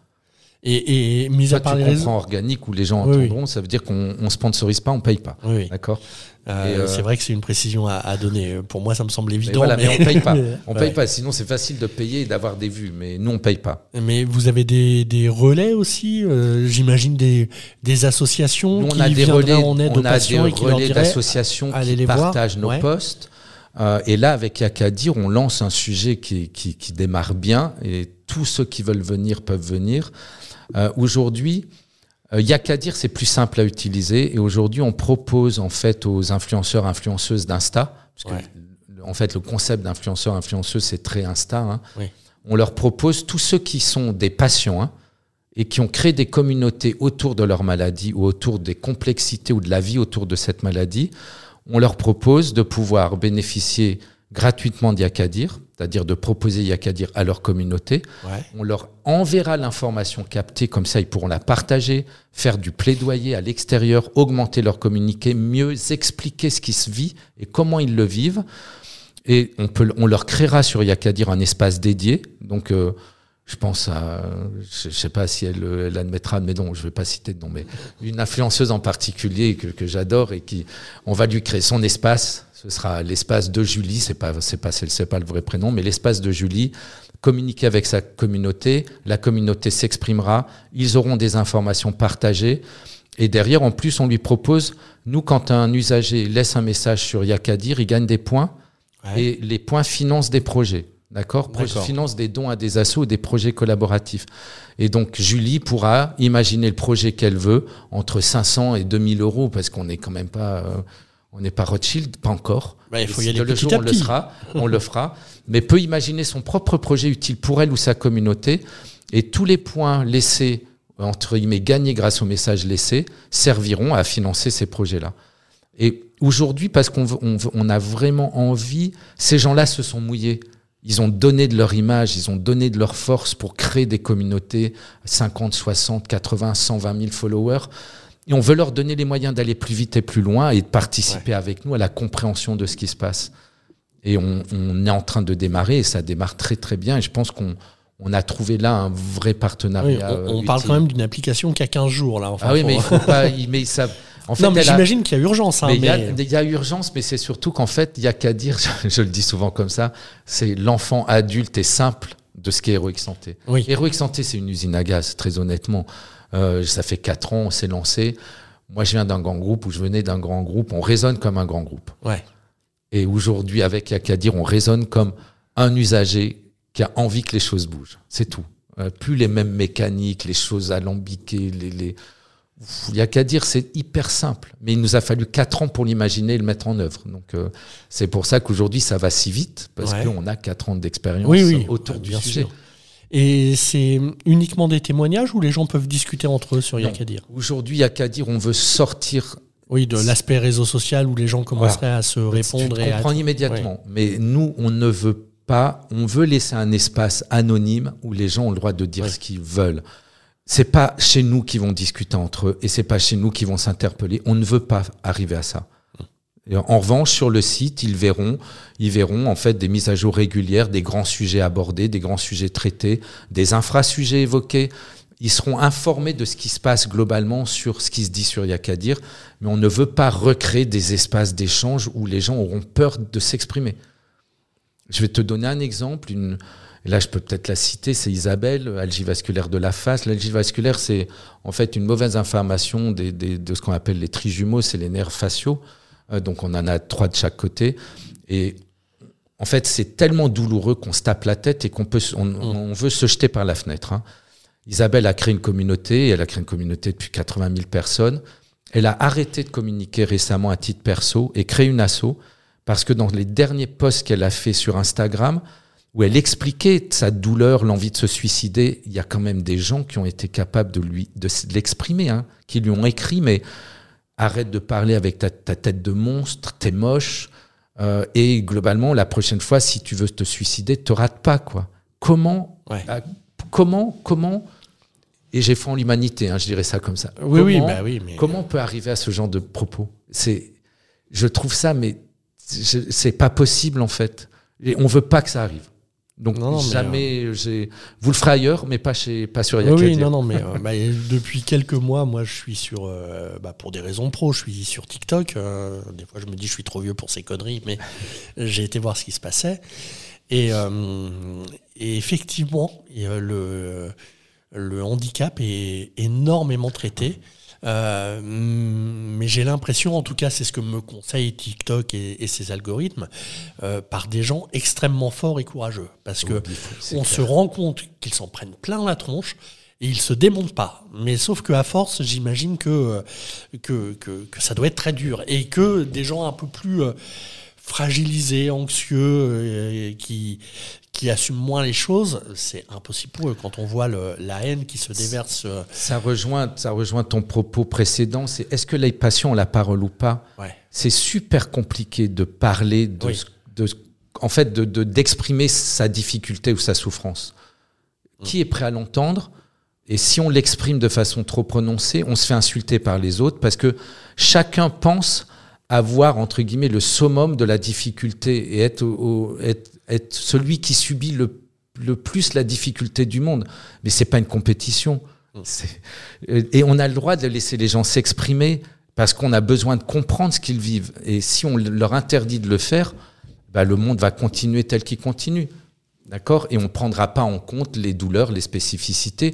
Et mis à part les réseaux organiques où les gens entendront, ça veut dire qu'on ne sponsorise pas, on ne paye pas. Oui. D'accord. C'est vrai que c'est une précision à donner. Pour moi, ça me semble évident. Mais on ne paye pas. Sinon, c'est facile de payer et d'avoir des vues. Mais nous, on ne paye pas. Mais vous avez des relais aussi, j'imagine des associations. Nous, on a des relais. On a des relais d'associations qui partagent nos posts. Et là, avec Yakadir, on lance un sujet qui démarre bien et tous ceux qui veulent venir peuvent venir. Aujourd'hui, Yakadir, c'est plus simple à utiliser et aujourd'hui, on propose en fait aux influenceurs, influenceuses d'Insta, parce que en fait, le concept d'influenceur, influenceuse, c'est très Insta. On leur propose tous ceux qui sont des patients et qui ont créé des communautés autour de leur maladie ou autour des complexités ou de la vie autour de cette maladie. On leur propose de pouvoir bénéficier gratuitement d'Yakadir, c'est-à-dire de proposer Yakadir à leur communauté. On leur enverra l'information captée, comme ça ils pourront la partager, faire du plaidoyer à l'extérieur, augmenter leur communiqué, mieux expliquer ce qui se vit et comment ils le vivent. Et on leur créera sur Yakadir un espace dédié. Donc, je pense à, je ne sais pas si elle admettra, mais non, je ne vais pas citer de nom, mais une influenceuse en particulier que j'adore et on va lui créer son espace. Ce sera l'espace de Julie, c'est pas le vrai prénom, mais l'espace de Julie, communiquer avec sa communauté, la communauté s'exprimera, ils auront des informations partagées. Et derrière, en plus, on lui propose, nous, quand un usager laisse un message sur Yakadir, il gagne des points et les points financent des projets. D'accord. Finance des dons à des assos ou des projets collaboratifs. Et donc, Julie pourra imaginer le projet qu'elle veut entre 500 et 2000 euros, parce qu'on n'est quand même pas, on n'est pas Rothschild, pas encore. Il faut y aller petit à petit. On le fera. Mais peut imaginer son propre projet utile pour elle ou sa communauté. Et tous les points laissés, entre guillemets, gagnés grâce aux messages laissés, serviront à financer ces projets-là. Et aujourd'hui, parce qu'on a vraiment envie, ces gens-là se sont mouillés. Ils ont donné de leur image, ils ont donné de leur force pour créer des communautés, 50, 60, 80, 120 000 followers. Et on veut leur donner les moyens d'aller plus vite et plus loin et de participer avec nous à la compréhension de ce qui se passe. Et on est en train de démarrer et ça démarre très très bien. Et je pense qu'on a trouvé là un vrai partenariat. Oui, on parle quand même d'une application qui a 15 jours. Là. Enfin, mais il faut pas... En fait, j'imagine qu'il y a urgence. Il y a urgence, mais c'est surtout qu'en fait, il n'y a qu'à dire, je le dis souvent comme ça, c'est l'enfant adulte et simple de ce qu'est Héroïque Santé. Oui. Héroïque Santé, c'est une usine à gaz, très honnêtement. Ça fait 4 ans, on s'est lancé. Moi, je venais d'un grand groupe, on raisonne comme un grand groupe. Ouais. Et aujourd'hui, avec Yakadir, on raisonne comme un usager qui a envie que les choses bougent. C'est tout. Plus les mêmes mécaniques, les choses alambiquées, Il n'y a qu'à dire, c'est hyper simple. Mais il nous a fallu 4 ans pour l'imaginer et le mettre en œuvre. Donc, c'est pour ça qu'aujourd'hui, ça va si vite, parce qu'on a 4 ans d'expérience autour du sujet. Sûr. Et c'est uniquement des témoignages ou les gens peuvent discuter entre eux sur Yakadir ? Aujourd'hui, Yakadir, on veut sortir... Oui, de l'aspect réseau social où les gens commenceraient à se répondre. On comprend immédiatement. Oui. Mais nous, on ne veut pas... On veut laisser un espace anonyme où les gens ont le droit de dire ce qu'ils veulent. C'est pas chez nous qu'ils vont discuter entre eux et c'est pas chez nous qu'ils vont s'interpeller. On ne veut pas arriver à ça. Et en revanche, sur le site, ils verront en fait des mises à jour régulières, des grands sujets abordés, des grands sujets traités, des infrasujets évoqués. Ils seront informés de ce qui se passe globalement sur ce qui se dit sur Yakadir. Mais on ne veut pas recréer des espaces d'échange où les gens auront peur de s'exprimer. Je vais te donner un exemple, là, je peux peut-être la citer, c'est Isabelle, algie vasculaire de la face. L'algie vasculaire, c'est en fait une mauvaise information de ce qu'on appelle les trijumeaux, c'est les nerfs faciaux. Donc, on en a 3 de chaque côté. Et en fait, c'est tellement douloureux qu'on se tape la tête et qu'on veut se jeter par la fenêtre. Hein. Isabelle a créé une communauté, depuis 80 000 personnes. Elle a arrêté de communiquer récemment à titre perso et créé une asso parce que dans les derniers posts qu'elle a fait sur Instagram, où elle expliquait sa douleur, l'envie de se suicider, il y a quand même des gens qui ont été capables de l'exprimer, hein, qui lui ont écrit, mais arrête de parler avec ta tête de monstre, t'es moche, et globalement, la prochaine fois, si tu veux te suicider, te rate pas, quoi. Comment, et j'ai foi en l'humanité, hein, je dirais ça comme ça. Comment on peut arriver à ce genre de propos ? Je trouve ça, mais c'est pas possible, en fait. Et on veut pas que ça arrive. Donc jamais vous le ferez ailleurs, mais pas sur Yakadir. Oui, depuis quelques mois, moi je suis sur pour des raisons pro, je suis sur TikTok. Des fois je me dis je suis trop vieux pour ces conneries, mais j'ai été voir ce qui se passait. Et effectivement, le handicap est énormément traité. Mais j'ai l'impression, en tout cas c'est ce que me conseille TikTok et ses algorithmes, par des gens extrêmement forts et courageux, parce que on se rend compte qu'ils s'en prennent plein la tronche et ils se démontent pas, mais sauf qu'à force j'imagine que ça doit être très dur et que des gens un peu plus fragilisés, anxieux, qui assument moins les choses, c'est impossible pour eux quand on voit la haine qui se déverse. Ça rejoint ton propos précédent, c'est est-ce que les patients ont la parole ou pas ? C'est super compliqué de parler, d'exprimer sa difficulté ou sa souffrance. Qui est prêt à l'entendre ? Et si on l'exprime de façon trop prononcée, on se fait insulter par les autres parce que chacun pense avoir, entre guillemets, le summum de la difficulté et être celui qui subit le plus la difficulté du monde. Mais c'est pas une compétition. Et on a le droit de laisser les gens s'exprimer parce qu'on a besoin de comprendre ce qu'ils vivent. Et si on leur interdit de le faire, le monde va continuer tel qu'il continue. D'accord ? Et on prendra pas en compte les douleurs, les spécificités.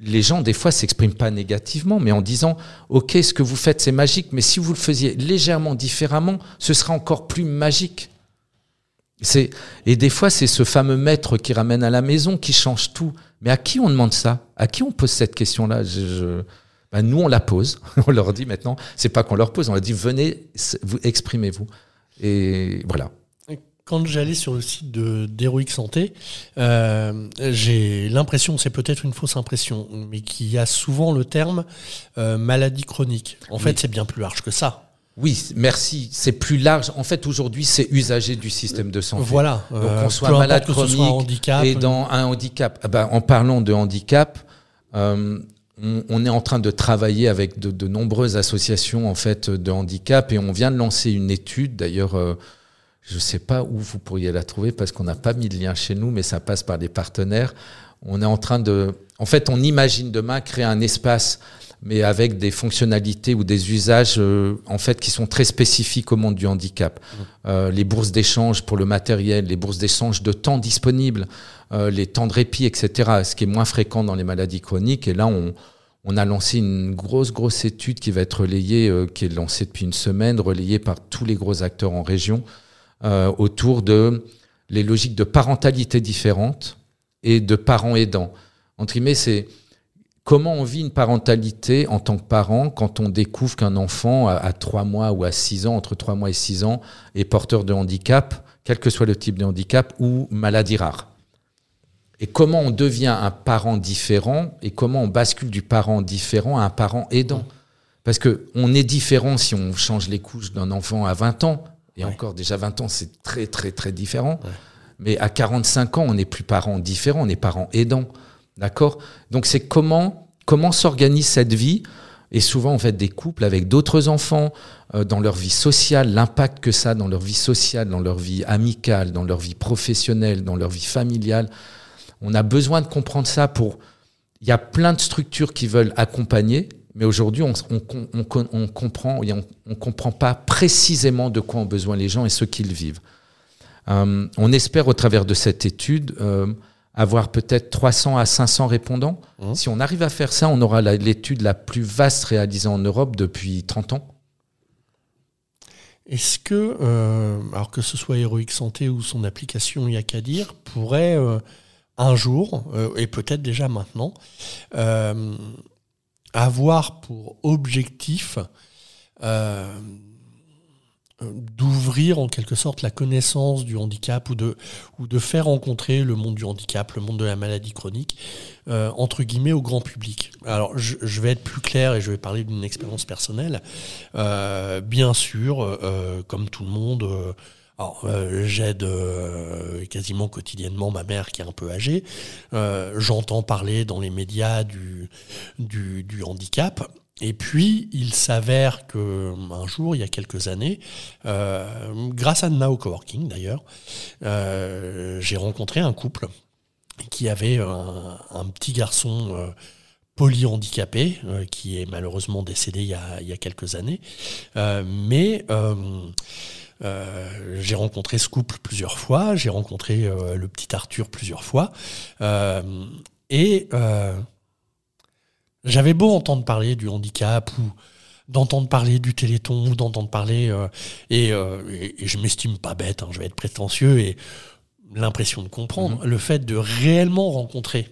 Les gens, des fois, s'expriment pas négativement, mais en disant « Ok, ce que vous faites, c'est magique, mais si vous le faisiez légèrement différemment, ce serait encore plus magique. » Et des fois, c'est ce fameux maître qui ramène à la maison, qui change tout. Mais à qui on demande ça ? À qui on pose cette question-là ? Nous, on la pose. On leur dit maintenant, c'est pas qu'on leur pose, on leur dit « Venez, exprimez-vous. » Et voilà. Quand j'allais sur le site d'Héroïque Santé, j'ai l'impression, c'est peut-être une fausse impression, mais qu'il y a souvent le terme maladie chronique. En fait, c'est bien plus large que ça. Oui, merci. C'est plus large. En fait, aujourd'hui, c'est usager du système de santé. Voilà. Donc, qu'on soit malade chronique et dans un handicap. En parlant de handicap, on est en train de travailler avec de nombreuses associations en fait, de handicap et on vient de lancer une étude, d'ailleurs... je sais pas où vous pourriez la trouver parce qu'on n'a pas mis de lien chez nous, mais ça passe par des partenaires. On est en train de... En fait, on imagine demain créer un espace, mais avec des fonctionnalités ou des usages en fait qui sont très spécifiques au monde du handicap. Les bourses d'échange pour le matériel, les bourses d'échange de temps disponible, les temps de répit, etc. Ce qui est moins fréquent dans les maladies chroniques. Et là, on a lancé une grosse étude qui va être relayée, qui est lancée depuis une semaine, relayée par tous les gros acteurs en région, autour de les logiques de parentalité différentes et de parents aidants. Entre guillemets, c'est Comment on vit une parentalité en tant que parent quand on découvre qu'un enfant à 3 mois ou à 6 ans, entre 3 mois et 6 ans, est porteur de handicap, quel que soit le type de handicap, ou maladie rare? Et comment on devient un parent différent et comment on bascule du parent différent à un parent aidant? Parce qu'on est différent si on change les couches d'un enfant à 20 ans. Et encore, déjà 20 ans, c'est très, très, très différent. Ouais. Mais à 45 ans, on n'est plus parent différent, on est parent aidant. D'accord? Donc, c'est comment s'organise cette vie. Et souvent, en fait, des couples avec d'autres enfants, dans leur vie sociale, l'impact que ça a dans leur vie sociale, dans leur vie amicale, dans leur vie professionnelle, dans leur vie familiale. On a besoin de comprendre ça pour... Il y a plein de structures qui veulent accompagner, mais aujourd'hui, on comprend pas précisément de quoi ont besoin les gens et ce qu'ils vivent. On espère, au travers de cette étude... avoir peut-être 300 à 500 répondants. Mmh. Si on arrive à faire ça, on aura l'étude la plus vaste réalisée en Europe depuis 30 ans. Est-ce que, alors que ce soit Héroïque Santé ou son application Yakadir, pourrait un jour, et peut-être déjà maintenant, avoir pour objectif d'ouvrir en quelque sorte la connaissance du handicap ou de faire rencontrer le monde du handicap, le monde de la maladie chronique, entre guillemets, au grand public. Alors, je vais être plus clair et je vais parler d'une expérience personnelle. Bien sûr, comme tout le monde... j'aide quasiment quotidiennement ma mère qui est un peu âgée. J'entends parler dans les médias du handicap. Et puis, il s'avère qu'un jour, il y a quelques années, grâce à Now Coworking d'ailleurs, j'ai rencontré un couple qui avait un petit garçon polyhandicapé, qui est malheureusement décédé il y a quelques années. J'ai rencontré ce couple plusieurs fois, j'ai rencontré le petit Arthur plusieurs fois, j'avais beau entendre parler du handicap ou d'entendre parler du téléthon ou d'entendre parler, et je m'estime pas bête, hein, je vais être prétentieux, et l'impression de comprendre, le fait de réellement rencontrer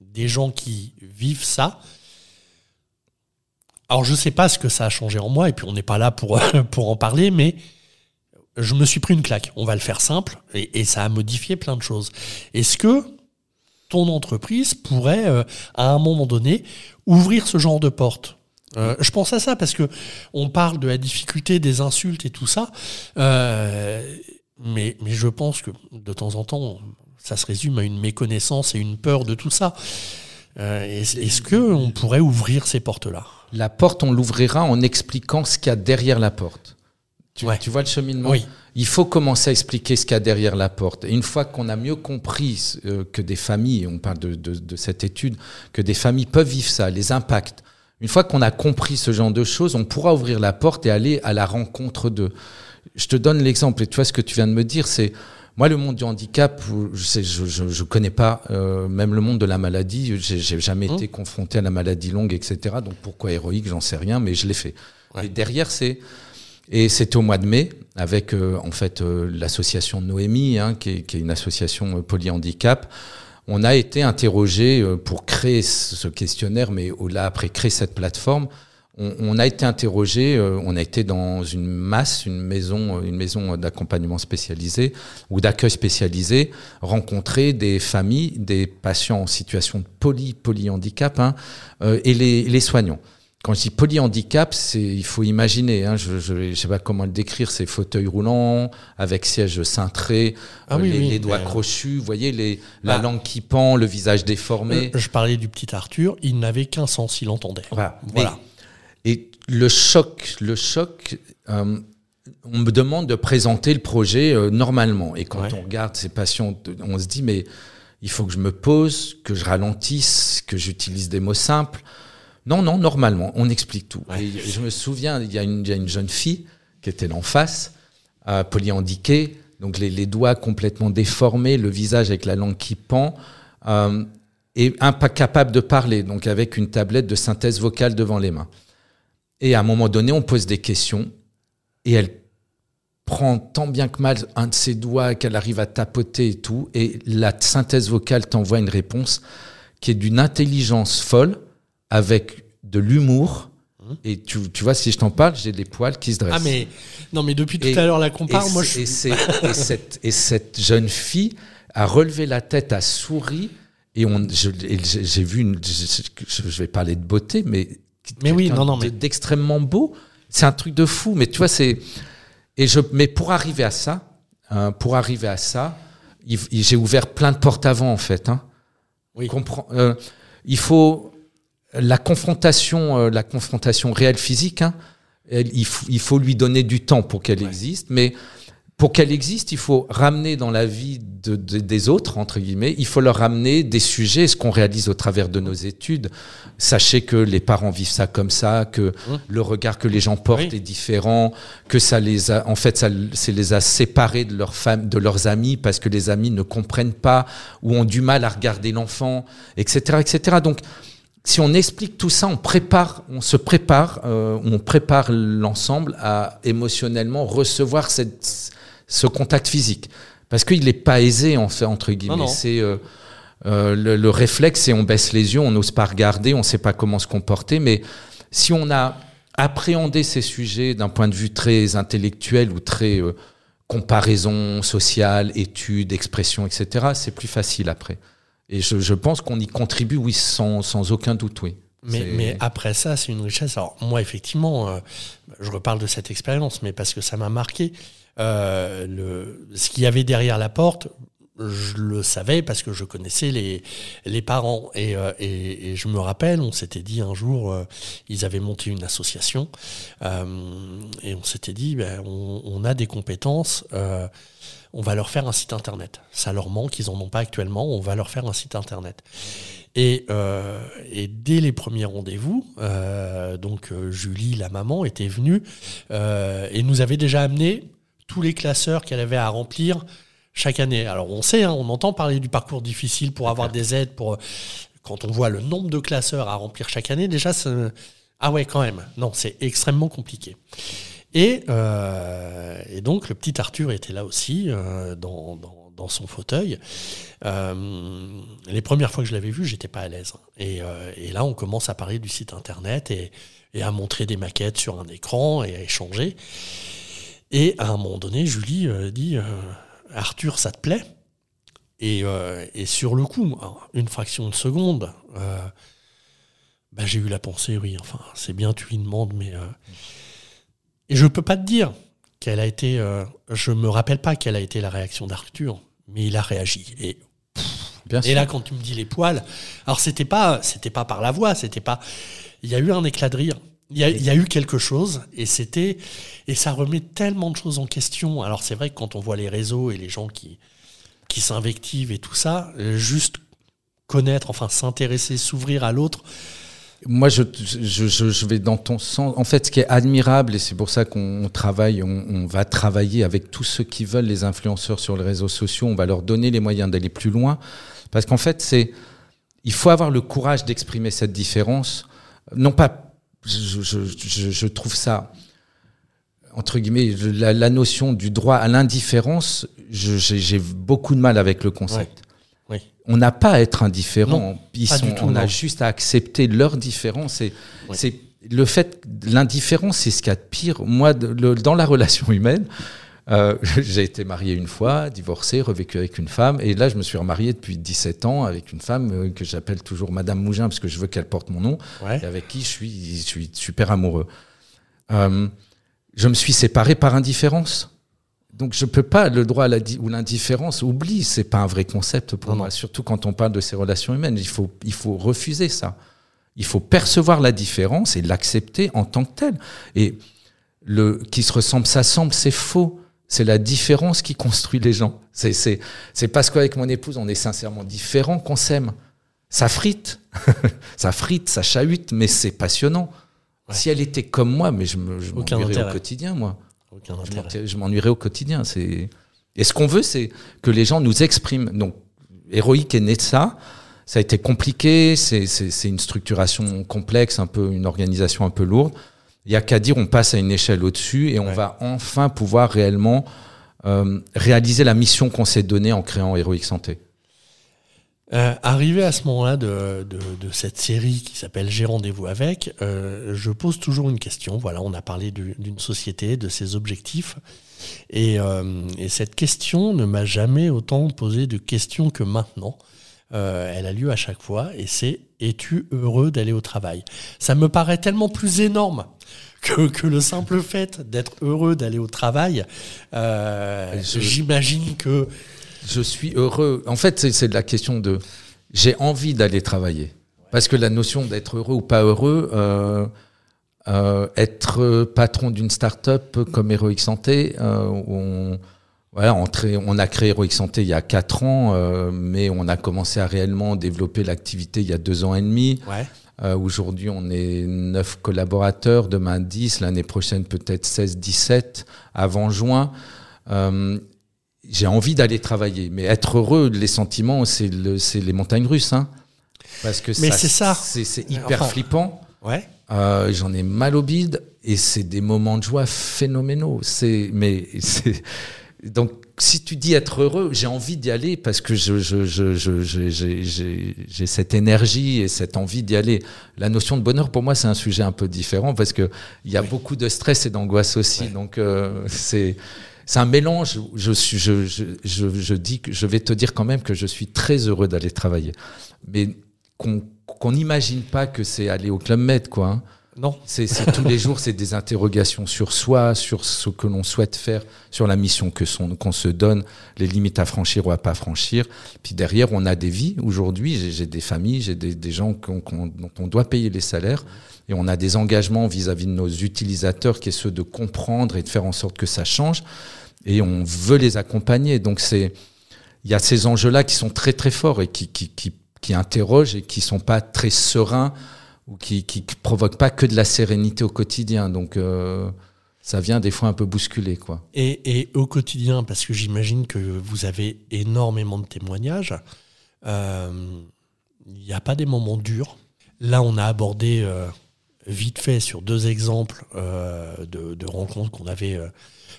des gens qui vivent ça. Alors je sais pas ce que ça a changé en moi, et puis on n'est pas là pour en parler, mais je me suis pris une claque. On va le faire simple, et ça a modifié plein de choses. Est-ce que ton entreprise pourrait, à un moment donné, ouvrir ce genre de porte? Je pense à ça parce que on parle de la difficulté des insultes et tout ça, mais je pense que de temps en temps, ça se résume à une méconnaissance et une peur de tout ça. Est-ce qu'on pourrait ouvrir ces portes-là? La porte, on l'ouvrira en expliquant ce qu'il y a derrière la porte. Tu vois le cheminement? Oui. Il faut commencer à expliquer ce qu'il y a derrière la porte. Et une fois qu'on a mieux compris que des familles, on parle de cette étude, que des familles peuvent vivre ça, les impacts. Une fois qu'on a compris ce genre de choses, on pourra ouvrir la porte et aller à la rencontre d'eux. Je te donne l'exemple, et tu vois ce que tu viens de me dire, c'est moi le monde du handicap, je connais pas, même le monde de la maladie, j'ai jamais été confronté à la maladie longue, etc. Donc pourquoi Héroïque, j'en sais rien, mais je l'ai fait. Ouais. Et derrière Et c'était au mois de mai avec l'association Noémie, qui est une association polyhandicap. On a été interrogé pour créer ce questionnaire, mais au-delà, après créer cette plateforme, on a été interrogé. On a été dans une masse, une maison d'accompagnement spécialisée ou d'accueil spécialisé, rencontrer des familles, des patients en situation de polyhandicap, et les soignants. Quand je dis polyhandicap, il faut imaginer, je sais pas comment le décrire, c'est fauteuil roulant, avec siège cintré, les doigts crochus, vous voyez, la langue qui pend, le visage déformé. Je parlais du petit Arthur, il n'avait qu'un sens, il entendait. Voilà. Et le choc, on me demande de présenter le projet normalement. Et quand on regarde ces patients, on se dit, mais il faut que je me pose, que je ralentisse, que j'utilise des mots simples. Non, normalement, on explique tout. Ouais. Et je me souviens, il y a une jeune fille qui était là en face, polyhandicapée, donc les doigts complètement déformés, le visage avec la langue qui pend, et incapable de parler, donc avec une tablette de synthèse vocale devant les mains. Et à un moment donné, on pose des questions, et elle prend tant bien que mal un de ses doigts qu'elle arrive à tapoter et tout, et la synthèse vocale t'envoie une réponse qui est d'une intelligence folle, avec de l'humour. Et tu vois, si je t'en parle, j'ai les poils qui se dressent. Ah mais non, mais depuis tout à l'heure la compare, moi je. Cette jeune fille a relevé la tête, a souri, j'ai vu une. Je vais parler de beauté, mais oui, non, d'extrêmement beau. C'est un truc de fou, mais tu vois, mais pour arriver à ça, j'ai ouvert plein de portes avant en fait. Hein. Oui. Il faut. La confrontation réelle physique, hein, il faut lui donner du temps pour qu'elle existe, mais pour qu'elle existe, il faut ramener dans la vie des autres, entre guillemets, il faut leur ramener des sujets, ce qu'on réalise au travers de nos études. Sachez que les parents vivent ça comme ça, que le regard que les gens portent est différent, que ça les a, en fait, ça les a séparés de de leurs amis parce que les amis ne comprennent pas ou ont du mal à regarder l'enfant, etc., etc. Donc, si on explique tout ça, on prépare l'ensemble à émotionnellement recevoir ce contact physique. Parce qu'il n'est pas aisé, en fait, entre guillemets. Non. C'est le réflexe, c'est on baisse les yeux, on n'ose pas regarder, on ne sait pas comment se comporter. Mais si on a appréhendé ces sujets d'un point de vue très intellectuel ou très comparaison sociale, études, expression, etc., c'est plus facile après. Et je pense qu'on y contribue, oui, sans aucun doute, oui. Mais après ça, c'est une richesse. Alors moi, effectivement, je reparle de cette expérience, mais parce que ça m'a marqué. Ce qu'il y avait derrière la porte, je le savais parce que je connaissais les parents. Et je me rappelle, on s'était dit un jour, ils avaient monté une association, et on s'était dit, ben, on a des compétences... on va leur faire un site internet. Ça leur manque, ils n'en ont pas actuellement, on va leur faire un site internet. Et dès les premiers rendez-vous, donc Julie, la maman, était venue et nous avait déjà amené tous les classeurs qu'elle avait à remplir chaque année. Alors on sait, hein, on entend parler du parcours difficile pour avoir des aides, quand on voit le nombre de classeurs à remplir chaque année, déjà, ah ouais, quand même, non, c'est extrêmement compliqué. Et donc, le petit Arthur était là aussi, dans son fauteuil. Les premières fois que je l'avais vu, j'étais pas à l'aise. Et là, on commence à parler du site internet et à montrer des maquettes sur un écran et à échanger. Et à un moment donné, Julie dit « Arthur, ça te plaît ?» et sur le coup, une fraction de seconde, j'ai eu la pensée « Oui, enfin, c'est bien, tu lui demandes, mais... » Et je peux pas te dire qu'elle a été... je me rappelle pas quelle a été la réaction d'Arthur, mais il a réagi. Et là, quand tu me dis les poils... Alors, c'était pas par la voix, c'était pas... Il y a eu un éclat de rire. Il y a eu quelque chose, et ça remet tellement de choses en question. Alors, c'est vrai que quand on voit les réseaux et les gens qui s'invectivent et tout ça, juste connaître, enfin, s'intéresser, s'ouvrir à l'autre... Moi, je vais dans ton sens. En fait, ce qui est admirable, et c'est pour ça qu'on travaille, on va travailler avec tous ceux qui veulent, les influenceurs sur les réseaux sociaux, on va leur donner les moyens d'aller plus loin. Parce qu'en fait, il faut avoir le courage d'exprimer cette différence. Non pas, je trouve ça, entre guillemets, la notion du droit à l'indifférence, j'ai beaucoup de mal avec le concept. Ouais. On n'a pas à être indifférent. Non, on a juste à accepter leur différence. C'est le fait, l'indifférence, c'est ce qu'il y a de pire. Moi, dans la relation humaine, j'ai été marié une fois, divorcé, revécu avec une femme. Et là, je me suis remarié depuis 17 ans avec une femme que j'appelle toujours Madame Mougin parce que je veux qu'elle porte mon nom, et avec qui je suis super amoureux. Je me suis séparé par indifférence. Donc je peux pas, le droit à l'indifférence, oublie, c'est pas un vrai concept pour moi. Surtout quand on parle de ces relations humaines, il faut refuser ça. Il faut percevoir la différence et l'accepter en tant que telle. Et le qui se ressemble s'assemble, c'est faux. C'est la différence qui construit les gens. C'est parce qu'avec mon épouse, on est sincèrement différents qu'on s'aime. Ça frite, ça chahute, mais c'est passionnant. Ouais. Si elle était comme moi, mais je m'ennuierais au quotidien, moi. Je m'ennuierais au quotidien. Et ce qu'on veut, c'est que les gens nous expriment. Donc, Héroïque est né de ça. Ça a été compliqué. C'est une structuration complexe, une organisation un peu lourde. Il n'y a qu'à dire, on passe à une échelle au-dessus et on va enfin pouvoir réellement réaliser la mission qu'on s'est donnée en créant Héroïque Santé. Arrivé à ce moment-là de cette série qui s'appelle « J'ai rendez-vous avec », je pose toujours une question. Voilà, on a parlé d'une société, de ses objectifs. Et cette question ne m'a jamais autant posé de questions que maintenant. Elle a lieu à chaque fois et c'est « Es-tu heureux d'aller au travail ?» Ça me paraît tellement plus énorme que le simple fait d'être heureux d'aller au travail. J'imagine que... Je suis heureux. En fait, c'est la question de « j'ai envie d'aller travailler ». Parce que la notion d'être heureux ou pas heureux, être patron d'une start-up comme Héroïque Santé, on a créé Héroïque Santé il y a 4 ans, mais on a commencé à réellement développer l'activité il y a 2 ans et demi. Ouais. Aujourd'hui, on est 9 collaborateurs, demain 10, l'année prochaine peut-être 16, 17, avant juin. J'ai envie d'aller travailler, mais être heureux, les sentiments, c'est les montagnes russes, hein, parce que c'est hyper flippant. Ouais. J'en ai mal au bide et c'est des moments de joie phénoménaux. Donc si tu dis être heureux, j'ai envie d'y aller parce que j'ai cette énergie et cette envie d'y aller. La notion de bonheur pour moi c'est un sujet un peu différent parce que il y a beaucoup de stress et d'angoisse aussi. Ouais. Donc c'est un mélange. Je vais te dire quand même que je suis très heureux d'aller travailler, mais qu'on n'imagine pas que c'est aller au Club Med, quoi. Hein. Non. C'est tous les jours, c'est des interrogations sur soi, sur ce que l'on souhaite faire, sur la mission qu'on se donne, les limites à franchir ou à pas franchir. Puis derrière, on a des vies. Aujourd'hui, j'ai des familles, j'ai des gens dont on doit payer les salaires. Et on a des engagements vis-à-vis de nos utilisateurs qui est ceux de comprendre et de faire en sorte que ça change. Et on veut les accompagner. Donc, il y a ces enjeux-là qui sont très, très forts et qui interrogent et qui sont pas très sereins ou qui provoquent pas que de la sérénité au quotidien. Donc, ça vient des fois un peu bousculer, quoi. Et au quotidien, parce que j'imagine que vous avez énormément de témoignages, il n'y a pas des moments durs. Là, on a abordé vite fait sur 2 exemples de rencontres qu'on avait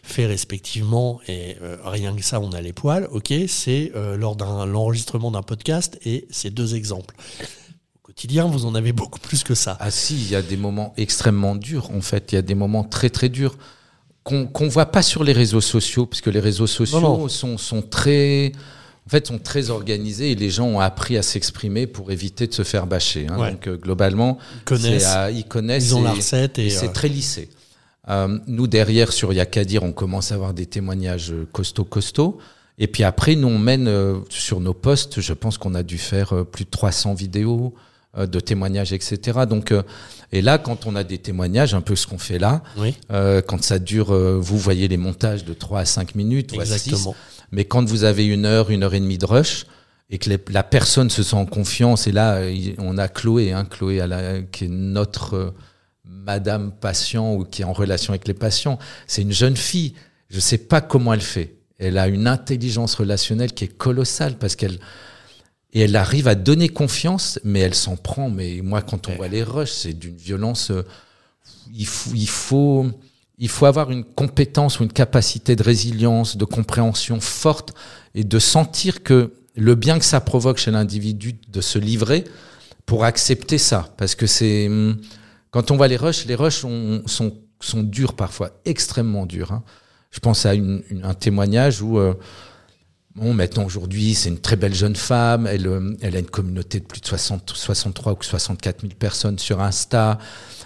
fait respectivement et rien que ça, on a les poils. Ok, c'est lors d'un l'enregistrement d'un podcast et ces 2 exemples. Au quotidien, vous en avez beaucoup plus que ça. Ah si, il y a des moments extrêmement durs en fait. Il y a des moments très très durs qu'on voit pas sur les réseaux sociaux parce que les réseaux sociaux sont très organisés et les gens ont appris à s'exprimer pour éviter de se faire bâcher. Hein. Ouais. Donc globalement, ils connaissent, ils ont la recette et c'est très lissé. Nous, derrière, sur Yakadir, on commence à avoir des témoignages costauds. Et puis après, nous, on mène sur nos posts, je pense qu'on a dû faire plus de 300 vidéos de témoignages, etc. Donc, et là, quand on a des témoignages, un peu ce qu'on fait là, oui. Quand ça dure, vous voyez les montages de 3 à 5 minutes, exactement. Voire 6. Mais quand vous avez 1 heure, 1 heure et demie de rush, et que la personne se sent en confiance, et là, on a Chloé, qui est notre... Madame patient ou qui est en relation avec les patients, c'est une jeune fille. Je sais pas comment elle fait. Elle a une intelligence relationnelle qui est colossale parce qu'elle arrive à donner confiance, mais elle s'en prend. Mais moi, quand on voit les rushs, c'est d'une violence. Il faut avoir une compétence ou une capacité de résilience, de compréhension forte et de sentir que le bien que ça provoque chez l'individu de se livrer pour accepter ça, parce que c'est quand on voit les rushs sont durs parfois, extrêmement durs. Hein. Je pense à un témoignage où, maintenant aujourd'hui, c'est une très belle jeune femme, elle a une communauté de plus de 63 ou 64 000 personnes sur Insta,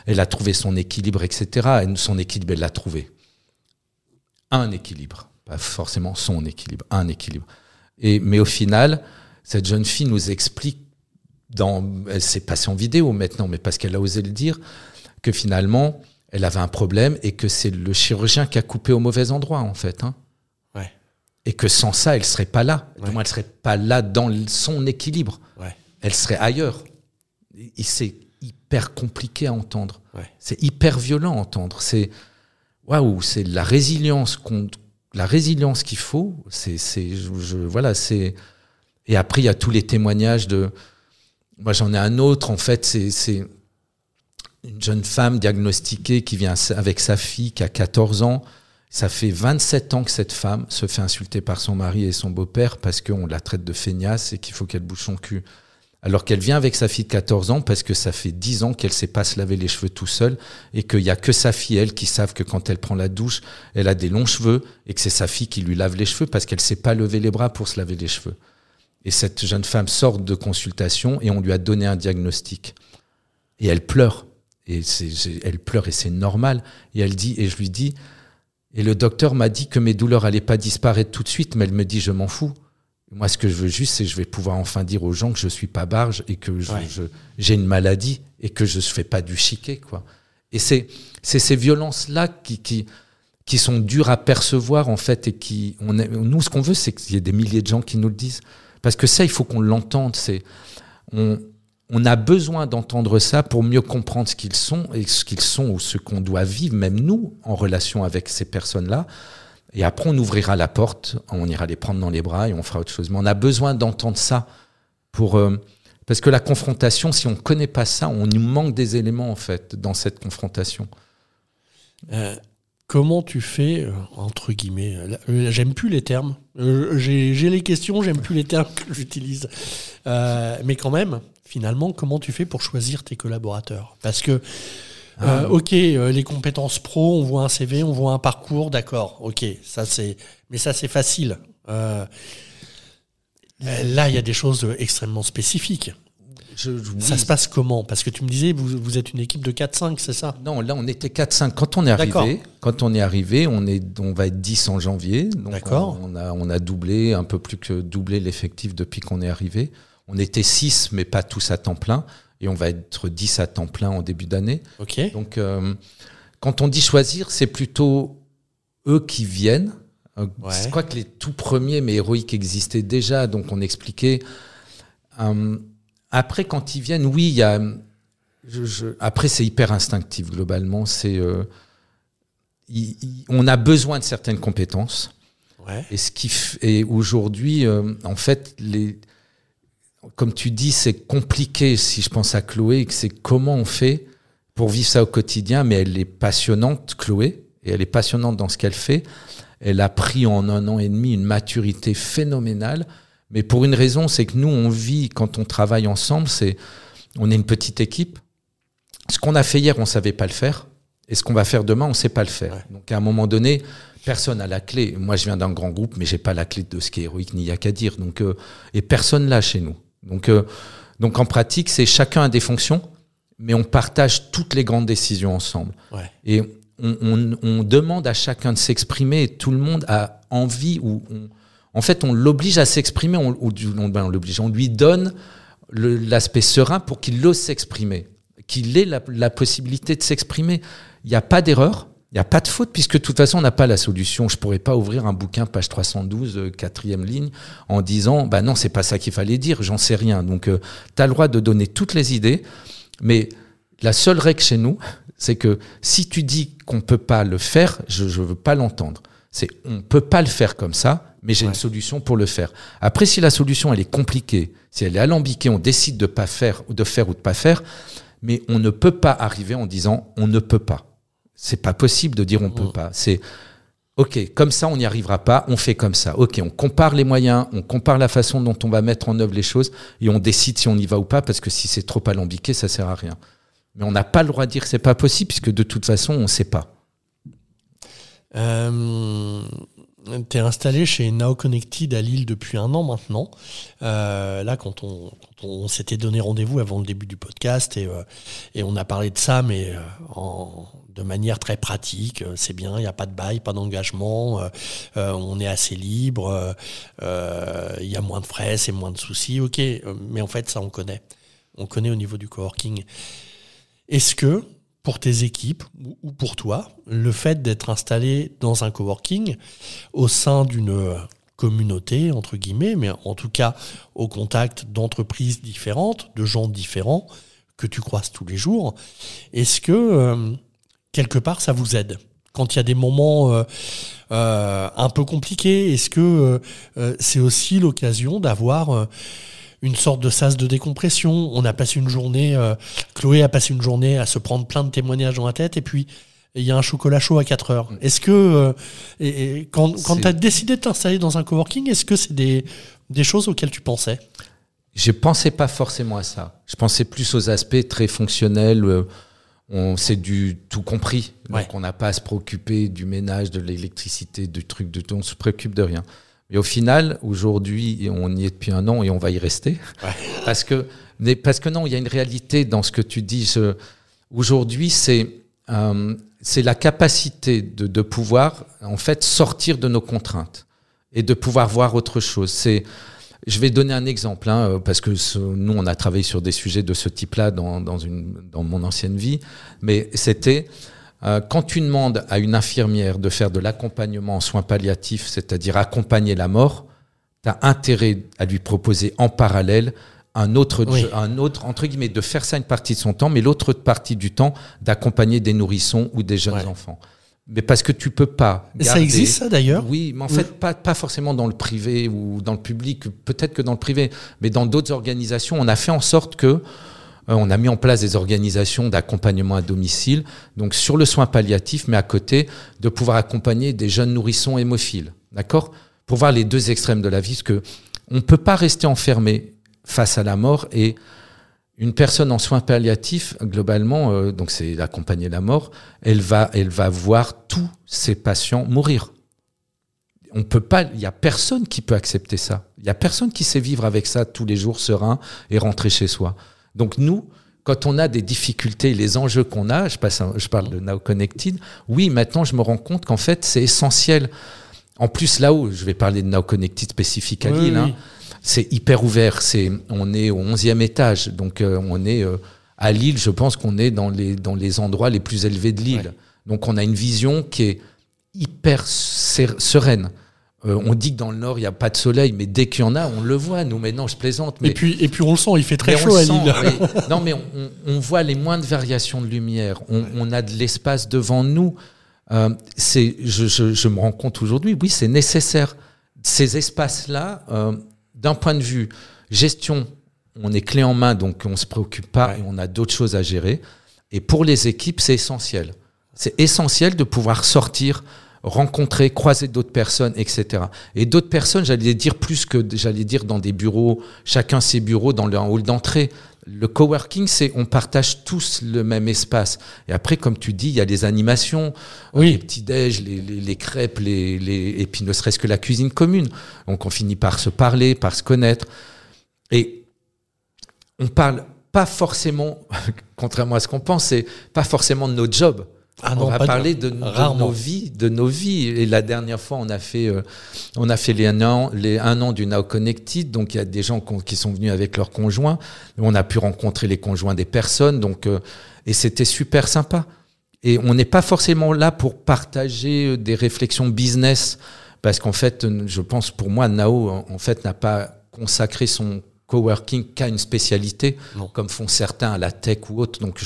elle a trouvé son équilibre, etc. Et son équilibre, elle l'a trouvé. Un équilibre, pas forcément son équilibre, un équilibre. Mais au final, cette jeune fille nous explique elle s'est passée en vidéo maintenant, mais parce qu'elle a osé le dire, que finalement, elle avait un problème et que c'est le chirurgien qui a coupé au mauvais endroit, en fait. Hein. Ouais. Et que sans ça, elle ne serait pas là. Ouais. Du moins, elle ne serait pas là dans son équilibre. Ouais. Elle serait ailleurs. Et c'est hyper compliqué à entendre. Ouais. C'est hyper violent à entendre. C'est waouh, c'est la résilience qu'il faut. Et après, il y a tous les témoignages de... Moi, j'en ai un autre, en fait, c'est une jeune femme diagnostiquée qui vient avec sa fille qui a 14 ans Ça fait 27 ans que cette femme se fait insulter par son mari et son beau-père parce qu'on la traite de feignasse et qu'il faut qu'elle bouge son cul. Alors qu'elle vient avec sa fille de 14 ans parce que ça fait 10 ans qu'elle ne sait pas se laver les cheveux tout seule et qu'il n'y a que sa fille, elle, qui savent que quand elle prend la douche, elle a des longs cheveux et que c'est sa fille qui lui lave les cheveux parce qu'elle ne sait pas lever les bras pour se laver les cheveux. Et cette jeune femme sort de consultation et on lui a donné un diagnostic. Et elle pleure. Et elle pleure et c'est normal. Et elle dit, et je lui dis, et le docteur m'a dit que mes douleurs n'allaient pas disparaître tout de suite, mais elle me dit, je m'en fous. Moi, ce que je veux juste, c'est que je vais pouvoir enfin dire aux gens que je suis pas barge et que j'ai une maladie et que je fais pas du chiquet, quoi. Et c'est ces violences-là qui sont dures à percevoir, en fait, et qui, nous, ce qu'on veut, c'est qu'il y ait des milliers de gens qui nous le disent. Parce que ça, il faut qu'on l'entende. On a besoin d'entendre ça pour mieux comprendre ce qu'ils sont et ce qu'ils sont ou ce qu'on doit vivre, même nous, en relation avec ces personnes-là. Et après, on ouvrira la porte, on ira les prendre dans les bras et on fera autre chose. Mais on a besoin d'entendre ça parce que la confrontation, si on ne connaît pas ça, on nous manque des éléments, en fait, dans cette confrontation. Comment tu fais, entre guillemets, j'aime plus les termes, j'ai les questions, j'aime plus les termes que j'utilise. Mais quand même, finalement, comment tu fais pour choisir tes collaborateurs ? Parce que les compétences pro, on voit un CV, on voit un parcours, d'accord. Ok, ça c'est facile. Là, il y a des choses extrêmement spécifiques. Ça se passe comment ? Parce que tu me disais, vous êtes une équipe de 4-5, c'est ça ? Non, là, on était 4-5. Quand on est arrivé, on va être 10 en janvier. Donc d'accord. On a doublé, un peu plus que doublé l'effectif depuis qu'on est arrivé. On était 6, mais pas tous à temps plein. Et on va être 10 à temps plein en début d'année. Okay. Donc, quand on dit choisir, c'est plutôt eux qui viennent. Je crois que les tout premiers, mais Héroïque existaient déjà, donc on expliquait. Après, quand ils viennent, oui, il y a... Après, c'est hyper instinctif, globalement. On a besoin de certaines compétences. Ouais. Et, et aujourd'hui, en fait, comme tu dis, c'est compliqué, si je pense à Chloé, c'est comment on fait pour vivre ça au quotidien, mais elle est passionnante, Chloé, et elle est passionnante dans ce qu'elle fait. Elle a pris en 1 an et demi une maturité phénoménale, mais pour une raison, c'est que nous, on vit, quand on travaille ensemble, on est une petite équipe. Ce qu'on a fait hier, on ne savait pas le faire, et ce qu'on va faire demain, on ne sait pas le faire. Ouais. Donc à un moment donné... Personne n'a la clé. Moi, je viens d'un grand groupe, mais je n'ai pas la clé de ce qui est Héroïque ni Yakadir. Donc, et personne là chez nous. Donc en pratique, c'est chacun a des fonctions, mais on partage toutes les grandes décisions ensemble. Ouais. Et on demande à chacun de s'exprimer et tout le monde a envie. En fait, on l'oblige à s'exprimer, on lui donne l'aspect serein pour qu'il ose s'exprimer, qu'il ait la possibilité de s'exprimer. Il n'y a pas d'erreur. Il n'y a pas de faute, puisque de toute façon, on n'a pas la solution. Je ne pourrais pas ouvrir un bouquin, page 312, 4e ligne, en disant « bah non, ce n'est pas ça qu'il fallait dire, j'en sais rien ». Donc, tu as le droit de donner toutes les idées, mais la seule règle chez nous, c'est que si tu dis qu'on ne peut pas le faire, je ne veux pas l'entendre. C'est « on ne peut pas le faire comme ça, mais j'ai une solution pour le faire ». Après, si la solution, elle est compliquée, si elle est alambiquée, on décide de pas faire, de faire ou de ne pas faire, mais on ne peut pas arriver en disant « on ne peut pas ». C'est pas possible de dire on peut pas. C'est ok, comme ça on n'y arrivera pas, on fait comme ça. Ok, on compare les moyens, on compare la façon dont on va mettre en œuvre les choses et on décide si on y va ou pas, parce que si c'est trop alambiqué, ça sert à rien. Mais on n'a pas le droit de dire c'est pas possible, puisque de toute façon on sait pas. T'es installé chez Now Connected à Lille depuis 1 an maintenant. Là, quand on s'était donné rendez-vous avant le début du podcast et on a parlé de ça, mais de manière très pratique. C'est bien, il n'y a pas de bail, pas d'engagement, on est assez libre, il y a moins de frais, c'est moins de soucis. Ok, mais en fait, ça, on connaît. On connaît au niveau du coworking. Est-ce que, pour tes équipes ou pour toi, le fait d'être installé dans un coworking au sein d'une communauté, entre guillemets, mais en tout cas au contact d'entreprises différentes, de gens différents que tu croises tous les jours, est-ce que quelque part ça vous aide ? Quand il y a des moments un peu compliqués, est-ce que c'est aussi l'occasion d'avoir... une sorte de sas de décompression. On a passé une journée, Chloé a passé une journée à se prendre plein de témoignages dans la tête, et puis et il y a un chocolat chaud à 4 heures. Est-ce que, quand tu as décidé de t'installer dans un coworking, est-ce que c'est des choses auxquelles tu pensais ? Je ne pensais pas forcément à ça. Je pensais plus aux aspects très fonctionnels. C'est du tout compris. Ouais. Donc, on n'a pas à se préoccuper du ménage, de l'électricité, du truc, de tout. On ne se préoccupe de rien. Mais au final, aujourd'hui, on y est depuis un an et on va y rester. Ouais. Parce que non, il y a une réalité dans ce que tu dis. Aujourd'hui, c'est la capacité de pouvoir en fait sortir de nos contraintes et de pouvoir voir autre chose. Je vais donner un exemple, parce que nous, on a travaillé sur des sujets de ce type-là dans mon ancienne vie, mais c'était quand tu demandes à une infirmière de faire de l'accompagnement en soins palliatifs, c'est-à-dire accompagner la mort, tu as intérêt à lui proposer en parallèle un autre, entre guillemets, de faire ça une partie de son temps, mais l'autre partie du temps d'accompagner des nourrissons ou des jeunes enfants. Mais parce que tu peux pas garder... Ça existe, ça, d'ailleurs ? Oui, mais en fait, pas forcément dans le privé ou dans le public, peut-être que dans le privé, mais dans d'autres organisations, on a fait en sorte que on a mis en place des organisations d'accompagnement à domicile, donc sur le soin palliatif, mais à côté, de pouvoir accompagner des jeunes nourrissons hémophiles, d'accord ? Pour voir les deux extrêmes de la vie, parce que on peut pas rester enfermé face à la mort, et une personne en soins palliatifs, globalement, donc c'est accompagner la mort, elle va voir tous ses patients mourir. On peut pas, il y a personne qui peut accepter ça. Il y a personne qui sait vivre avec ça tous les jours serein et rentrer chez soi. Donc nous, quand on a des difficultés, les enjeux qu'on a, je parle de Now Connected. Oui, maintenant je me rends compte qu'en fait c'est essentiel. En plus là-haut, je vais parler de Now Connected spécifique à Lille. Oui. C'est hyper ouvert, on est au 11e étage, donc on est à Lille, je pense qu'on est dans les endroits les plus élevés de l'île. Ouais. Donc on a une vision qui est hyper sereine. On dit que dans le Nord, il n'y a pas de soleil, mais dès qu'il y en a, on le voit. Nous, maintenant, je plaisante. Mais... Et puis on le sent, il fait très chaud à Lille. Non, mais on voit les moindres variations de lumière, on a de l'espace devant nous. Je me rends compte aujourd'hui, oui, c'est nécessaire. Ces espaces-là... d'un point de vue gestion, on est clé en main, donc on ne se préoccupe pas et on a d'autres choses à gérer. Et pour les équipes, c'est essentiel. C'est essentiel de pouvoir sortir, rencontrer, croiser d'autres personnes, etc. Et d'autres personnes, j'allais dire dans des bureaux, chacun ses bureaux, dans le hall d'entrée. Le coworking, c'est on partage tous le même espace. Et après, comme tu dis, il y a les animations, les petits-déj, les crêpes, et puis ne serait-ce que la cuisine commune. Donc on finit par se parler, par se connaître. Et on parle pas forcément, contrairement à ce qu'on pense, c'est pas forcément de nos jobs. Ah non, on va parler de nos vies, Et la dernière fois, on a fait les un an du Now Connected. Donc, il y a des gens qui sont venus avec leurs conjoints. On a pu rencontrer les conjoints des personnes. Donc, et c'était super sympa. Et on n'est pas forcément là pour partager des réflexions business. Parce qu'en fait, je pense pour moi, Now, en fait, n'a pas consacré son coworking qu'à une spécialité, comme font certains à la tech ou autre. Donc,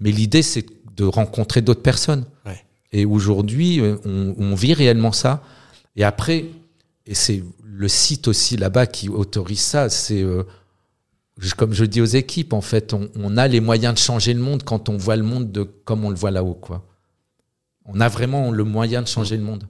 mais l'idée, c'est de rencontrer d'autres personnes. Ouais. Et aujourd'hui, on vit réellement ça. Et après, et c'est le site aussi là-bas qui autorise ça, c'est, comme je dis aux équipes, en fait, on a les moyens de changer le monde quand on voit le monde comme on le voit là-haut, quoi. On a vraiment le moyen de changer le monde.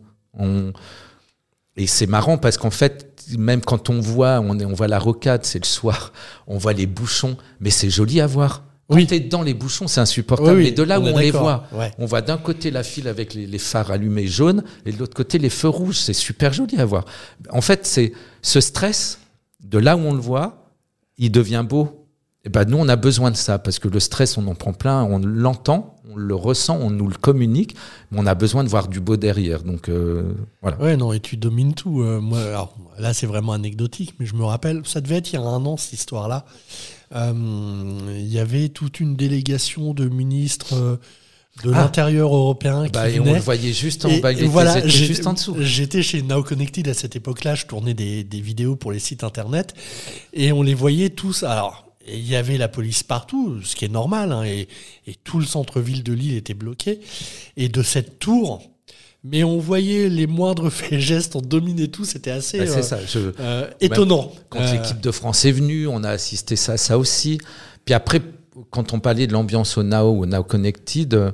Et c'est marrant parce qu'en fait, même quand on voit la rocade, c'est le soir, on voit les bouchons, mais c'est joli à voir. Quand t'es dans les bouchons, c'est insupportable. Mais de là où on les voit, on voit d'un côté la file avec les phares allumés jaunes et de l'autre côté les feux rouges. C'est super joli à voir. En fait, c'est ce stress, de là où on le voit, il devient beau. Et ben nous, on a besoin de ça parce que le stress, on en prend plein, on l'entend, on le ressent, on nous le communique, mais on a besoin de voir du beau derrière. Donc voilà. Ouais, non, et tu domines tout. Moi, alors là, c'est vraiment anecdotique, mais je me rappelle, ça devait être il y a un an cette histoire-là. Il y avait toute une délégation de ministres de l'intérieur européen qui venaient. On le voyait juste juste en dessous. J'étais chez Now Connected à cette époque-là, je tournais des vidéos pour les sites internet et on les voyait tous. Alors, il y avait la police partout, ce qui est normal, et tout le centre-ville de Lille était bloqué. Et de cette tour... Mais on voyait les moindres faits et gestes, on dominait tout, c'était assez étonnant. Quand l'équipe de France est venue, on a assisté ça aussi. Puis après, quand on parlait de l'ambiance au Now Connected,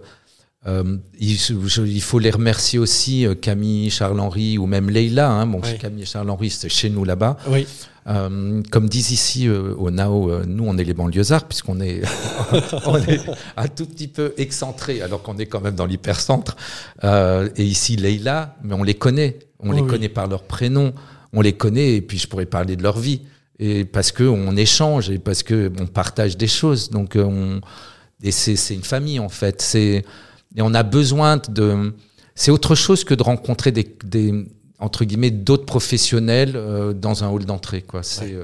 Il faut les remercier aussi, Camille, Charles-Henri ou même Leïla, hein, bon, oui. Camille et Charles-Henri c'est chez nous là-bas, oui. Comme disent ici au Nao, nous on est les banlieusards puisqu'on est, on est un tout petit peu excentrés alors qu'on est quand même dans l'hypercentre, et ici Leïla, mais on les connaît, on les connaît par leur prénom, on les connaît, et puis je pourrais parler de leur vie, et parce qu'on échange et parce qu'on partage des choses, donc et c'est une famille en fait, c'est... Et on a besoin de... C'est autre chose que de rencontrer des entre guillemets, d'autres professionnels dans un hall d'entrée, quoi. C'est,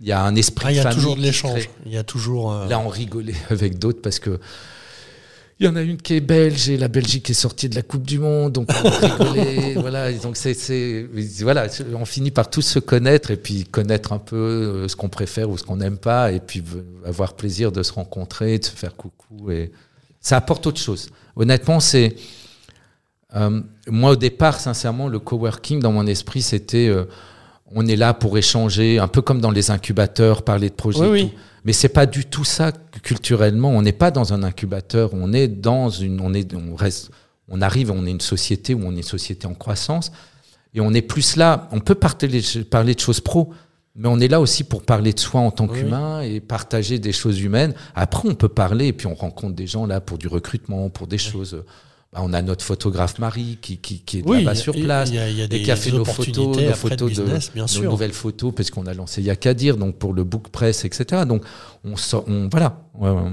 il y a un esprit de famille. Il y a toujours de l'échange. Il y a toujours... Là, on rigolait avec d'autres parce que... Il y en a une qui est belge et la Belgique est sortie de la Coupe du Monde, donc on rigolait, voilà. Donc voilà, on finit par tous se connaître et puis connaître un peu ce qu'on préfère ou ce qu'on n'aime pas et puis avoir plaisir de se rencontrer, de se faire coucou et... Ça apporte autre chose. Honnêtement, c'est... moi, au départ, sincèrement, le coworking, dans mon esprit, c'était... on est là pour échanger, un peu comme dans les incubateurs, parler de projets. Oui, oui. Mais c'est pas du tout ça, culturellement. On n'est pas dans un incubateur. On est dans une... on arrive, on est une société où on est une société en croissance. Et on est plus là... On peut parler de choses pro, mais on est là aussi pour parler de soi en tant qu'humain et partager des choses humaines. Après, on peut parler et puis on rencontre des gens là pour du recrutement, pour des choses. Bah, on a notre photographe Marie qui est là-bas sur place et qui a fait nos nouvelles photos parce qu'on a lancé Yakadir, donc pour le book press, etc. Donc voilà.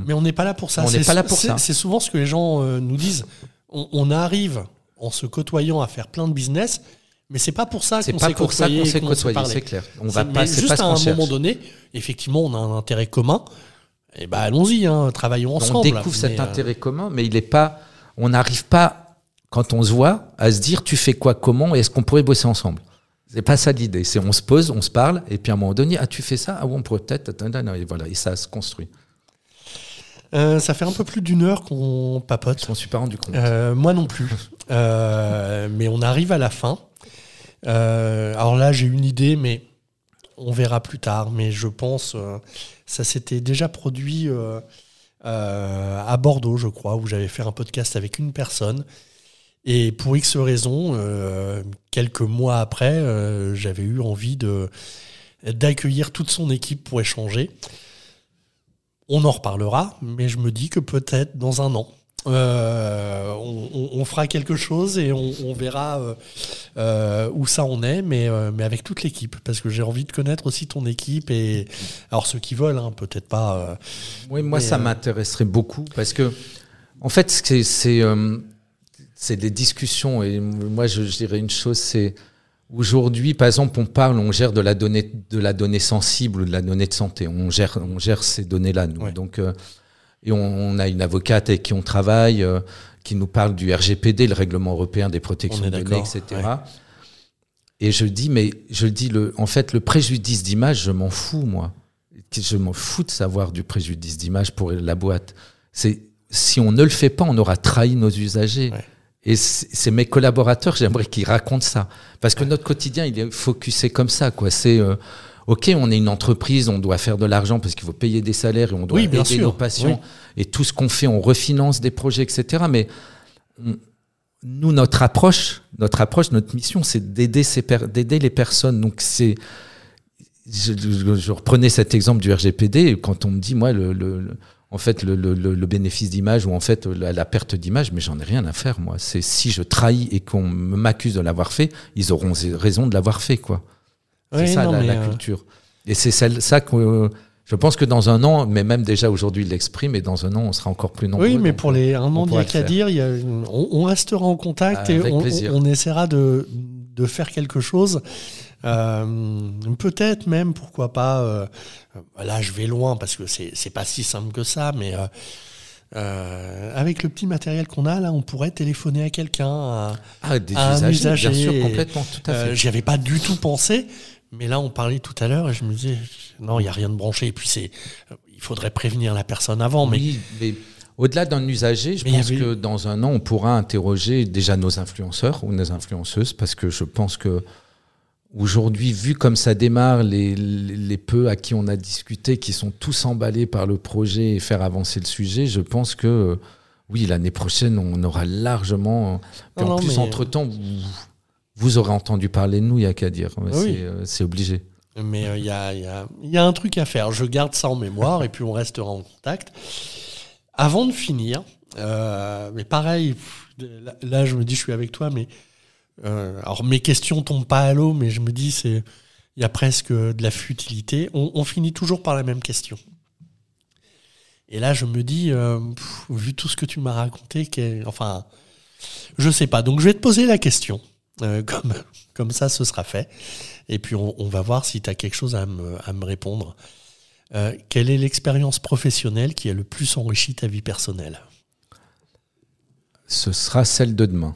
Mais on n'est pas là pour ça. C'est souvent ce que les gens nous disent. On arrive en se côtoyant à faire plein de business. Mais c'est pas pour ça qu'on s'est côtoyé, c'est clair. On va pas, c'est juste pas à un moment donné, effectivement, on a un intérêt commun. Et ben allons-y, hein, travaillons ensemble. On découvre cet intérêt commun, mais il est pas, on n'arrive pas quand on se voit à se dire tu fais quoi, comment, et est-ce qu'on pourrait bosser ensemble. C'est pas ça l'idée. C'est on se pose, on se parle, et puis à un moment donné, ah tu fais ça, ah ouais, on pourrait peut-être, et voilà, et ça se construit. Ça fait un peu plus d'une heure qu'on papote. Je m'en suis pas rendu compte. Moi non plus. Mais on arrive à la fin. Alors là j'ai une idée, mais on verra plus tard, mais je pense ça s'était déjà produit à Bordeaux, je crois, où j'avais fait un podcast avec une personne et pour X raisons quelques mois après j'avais eu envie d'accueillir toute son équipe pour échanger. On en reparlera, mais je me dis que peut-être dans un an on fera quelque chose et on verra où ça en est, mais avec toute l'équipe, parce que j'ai envie de connaître aussi ton équipe, et alors ceux qui veulent, hein, peut-être pas. Oui, moi ça m'intéresserait beaucoup, parce que en fait c'est des discussions, et moi je dirais une chose, c'est aujourd'hui par exemple on gère de la donnée sensible, de la donnée de santé, on gère ces données là nous, donc. Et on a une avocate avec qui on travaille, qui nous parle du RGPD, le règlement européen des protections de données, etc. Ouais. Et je dis, en fait, le préjudice d'image, je m'en fous, moi. Je m'en fous de savoir du préjudice d'image pour la boîte. Si on ne le fait pas, on aura trahi nos usagers. Ouais. Et c'est mes collaborateurs, j'aimerais qu'ils racontent ça. Parce que notre quotidien, il est focusé comme ça, quoi. C'est... OK, on est une entreprise, on doit faire de l'argent parce qu'il faut payer des salaires et on doit aider nos patients. Oui. Et tout ce qu'on fait, on refinance des projets, etc. Mais nous, notre approche, notre mission, c'est d'aider les personnes. Donc, je reprenais cet exemple du RGPD. Et quand on me dit, moi, en fait, le bénéfice d'image ou en fait la perte d'image, mais j'en ai rien à faire, moi. C'est si je trahis et qu'on m'accuse de l'avoir fait, ils auront raison de l'avoir fait, quoi. C'est la culture. Et c'est ça que je pense que dans un an, mais même déjà aujourd'hui il l'exprime, et dans un an on sera encore plus nombreux. Oui, mais pour les un an, il n'y a qu'à dire, on restera en contact et on essaiera de faire quelque chose. Peut-être même, pourquoi pas, là je vais loin parce que c'est pas si simple que ça, mais... avec le petit matériel qu'on a là, on pourrait téléphoner à quelqu'un, à un usager, bien sûr, complètement, tout à fait. J'y avais pas du tout pensé, mais là on parlait tout à l'heure et je me disais non, il y a rien de branché, et puis il faudrait prévenir la personne avant. Oui, mais au-delà d'un usager, je pense que dans un an on pourra interroger déjà nos influenceurs ou nos influenceuses, parce que je pense que aujourd'hui, vu comme ça démarre, les peu à qui on a discuté, qui sont tous emballés par le projet et faire avancer le sujet, je pense que oui, l'année prochaine, on aura largement... Puis entre-temps, vous aurez entendu parler de nous, il n'y a qu'à dire. Oui. C'est obligé. Mais il y a un truc à faire. Je garde ça en mémoire et puis on restera en contact. Avant de finir, mais pareil, là, je me dis, je suis avec toi, mais... alors, mes questions tombent pas à l'eau, mais je me dis, il y a presque de la futilité. On finit toujours par la même question. Et là, je me dis, vu tout ce que tu m'as raconté, enfin, je sais pas. Donc, je vais te poser la question. Comme ça, ce sera fait. Et puis, on va voir si tu as quelque chose à me répondre. Quelle est l'expérience professionnelle qui a le plus enrichi ta vie personnelle ? Ce sera celle de demain.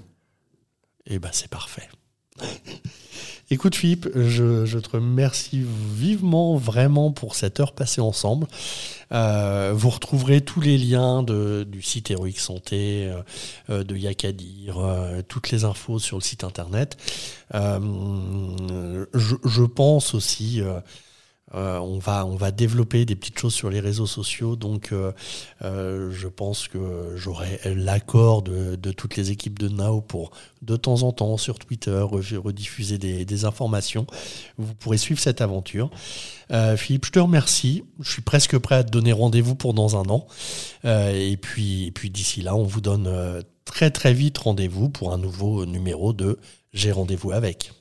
Eh bien, c'est parfait. Écoute, Philippe, je te remercie vivement, vraiment, pour cette heure passée ensemble. Vous retrouverez tous les liens du site Héroïque Santé, de Yakadir, toutes les infos sur le site internet. Je pense aussi... on va développer des petites choses sur les réseaux sociaux, donc je pense que j'aurai l'accord de toutes les équipes de Now pour de temps en temps sur Twitter rediffuser des informations. Vous pourrez suivre cette aventure. Philippe, je te remercie. Je suis presque prêt à te donner rendez-vous pour dans un an. Et puis d'ici là, on vous donne très très vite rendez-vous pour un nouveau numéro de J'ai rendez-vous avec.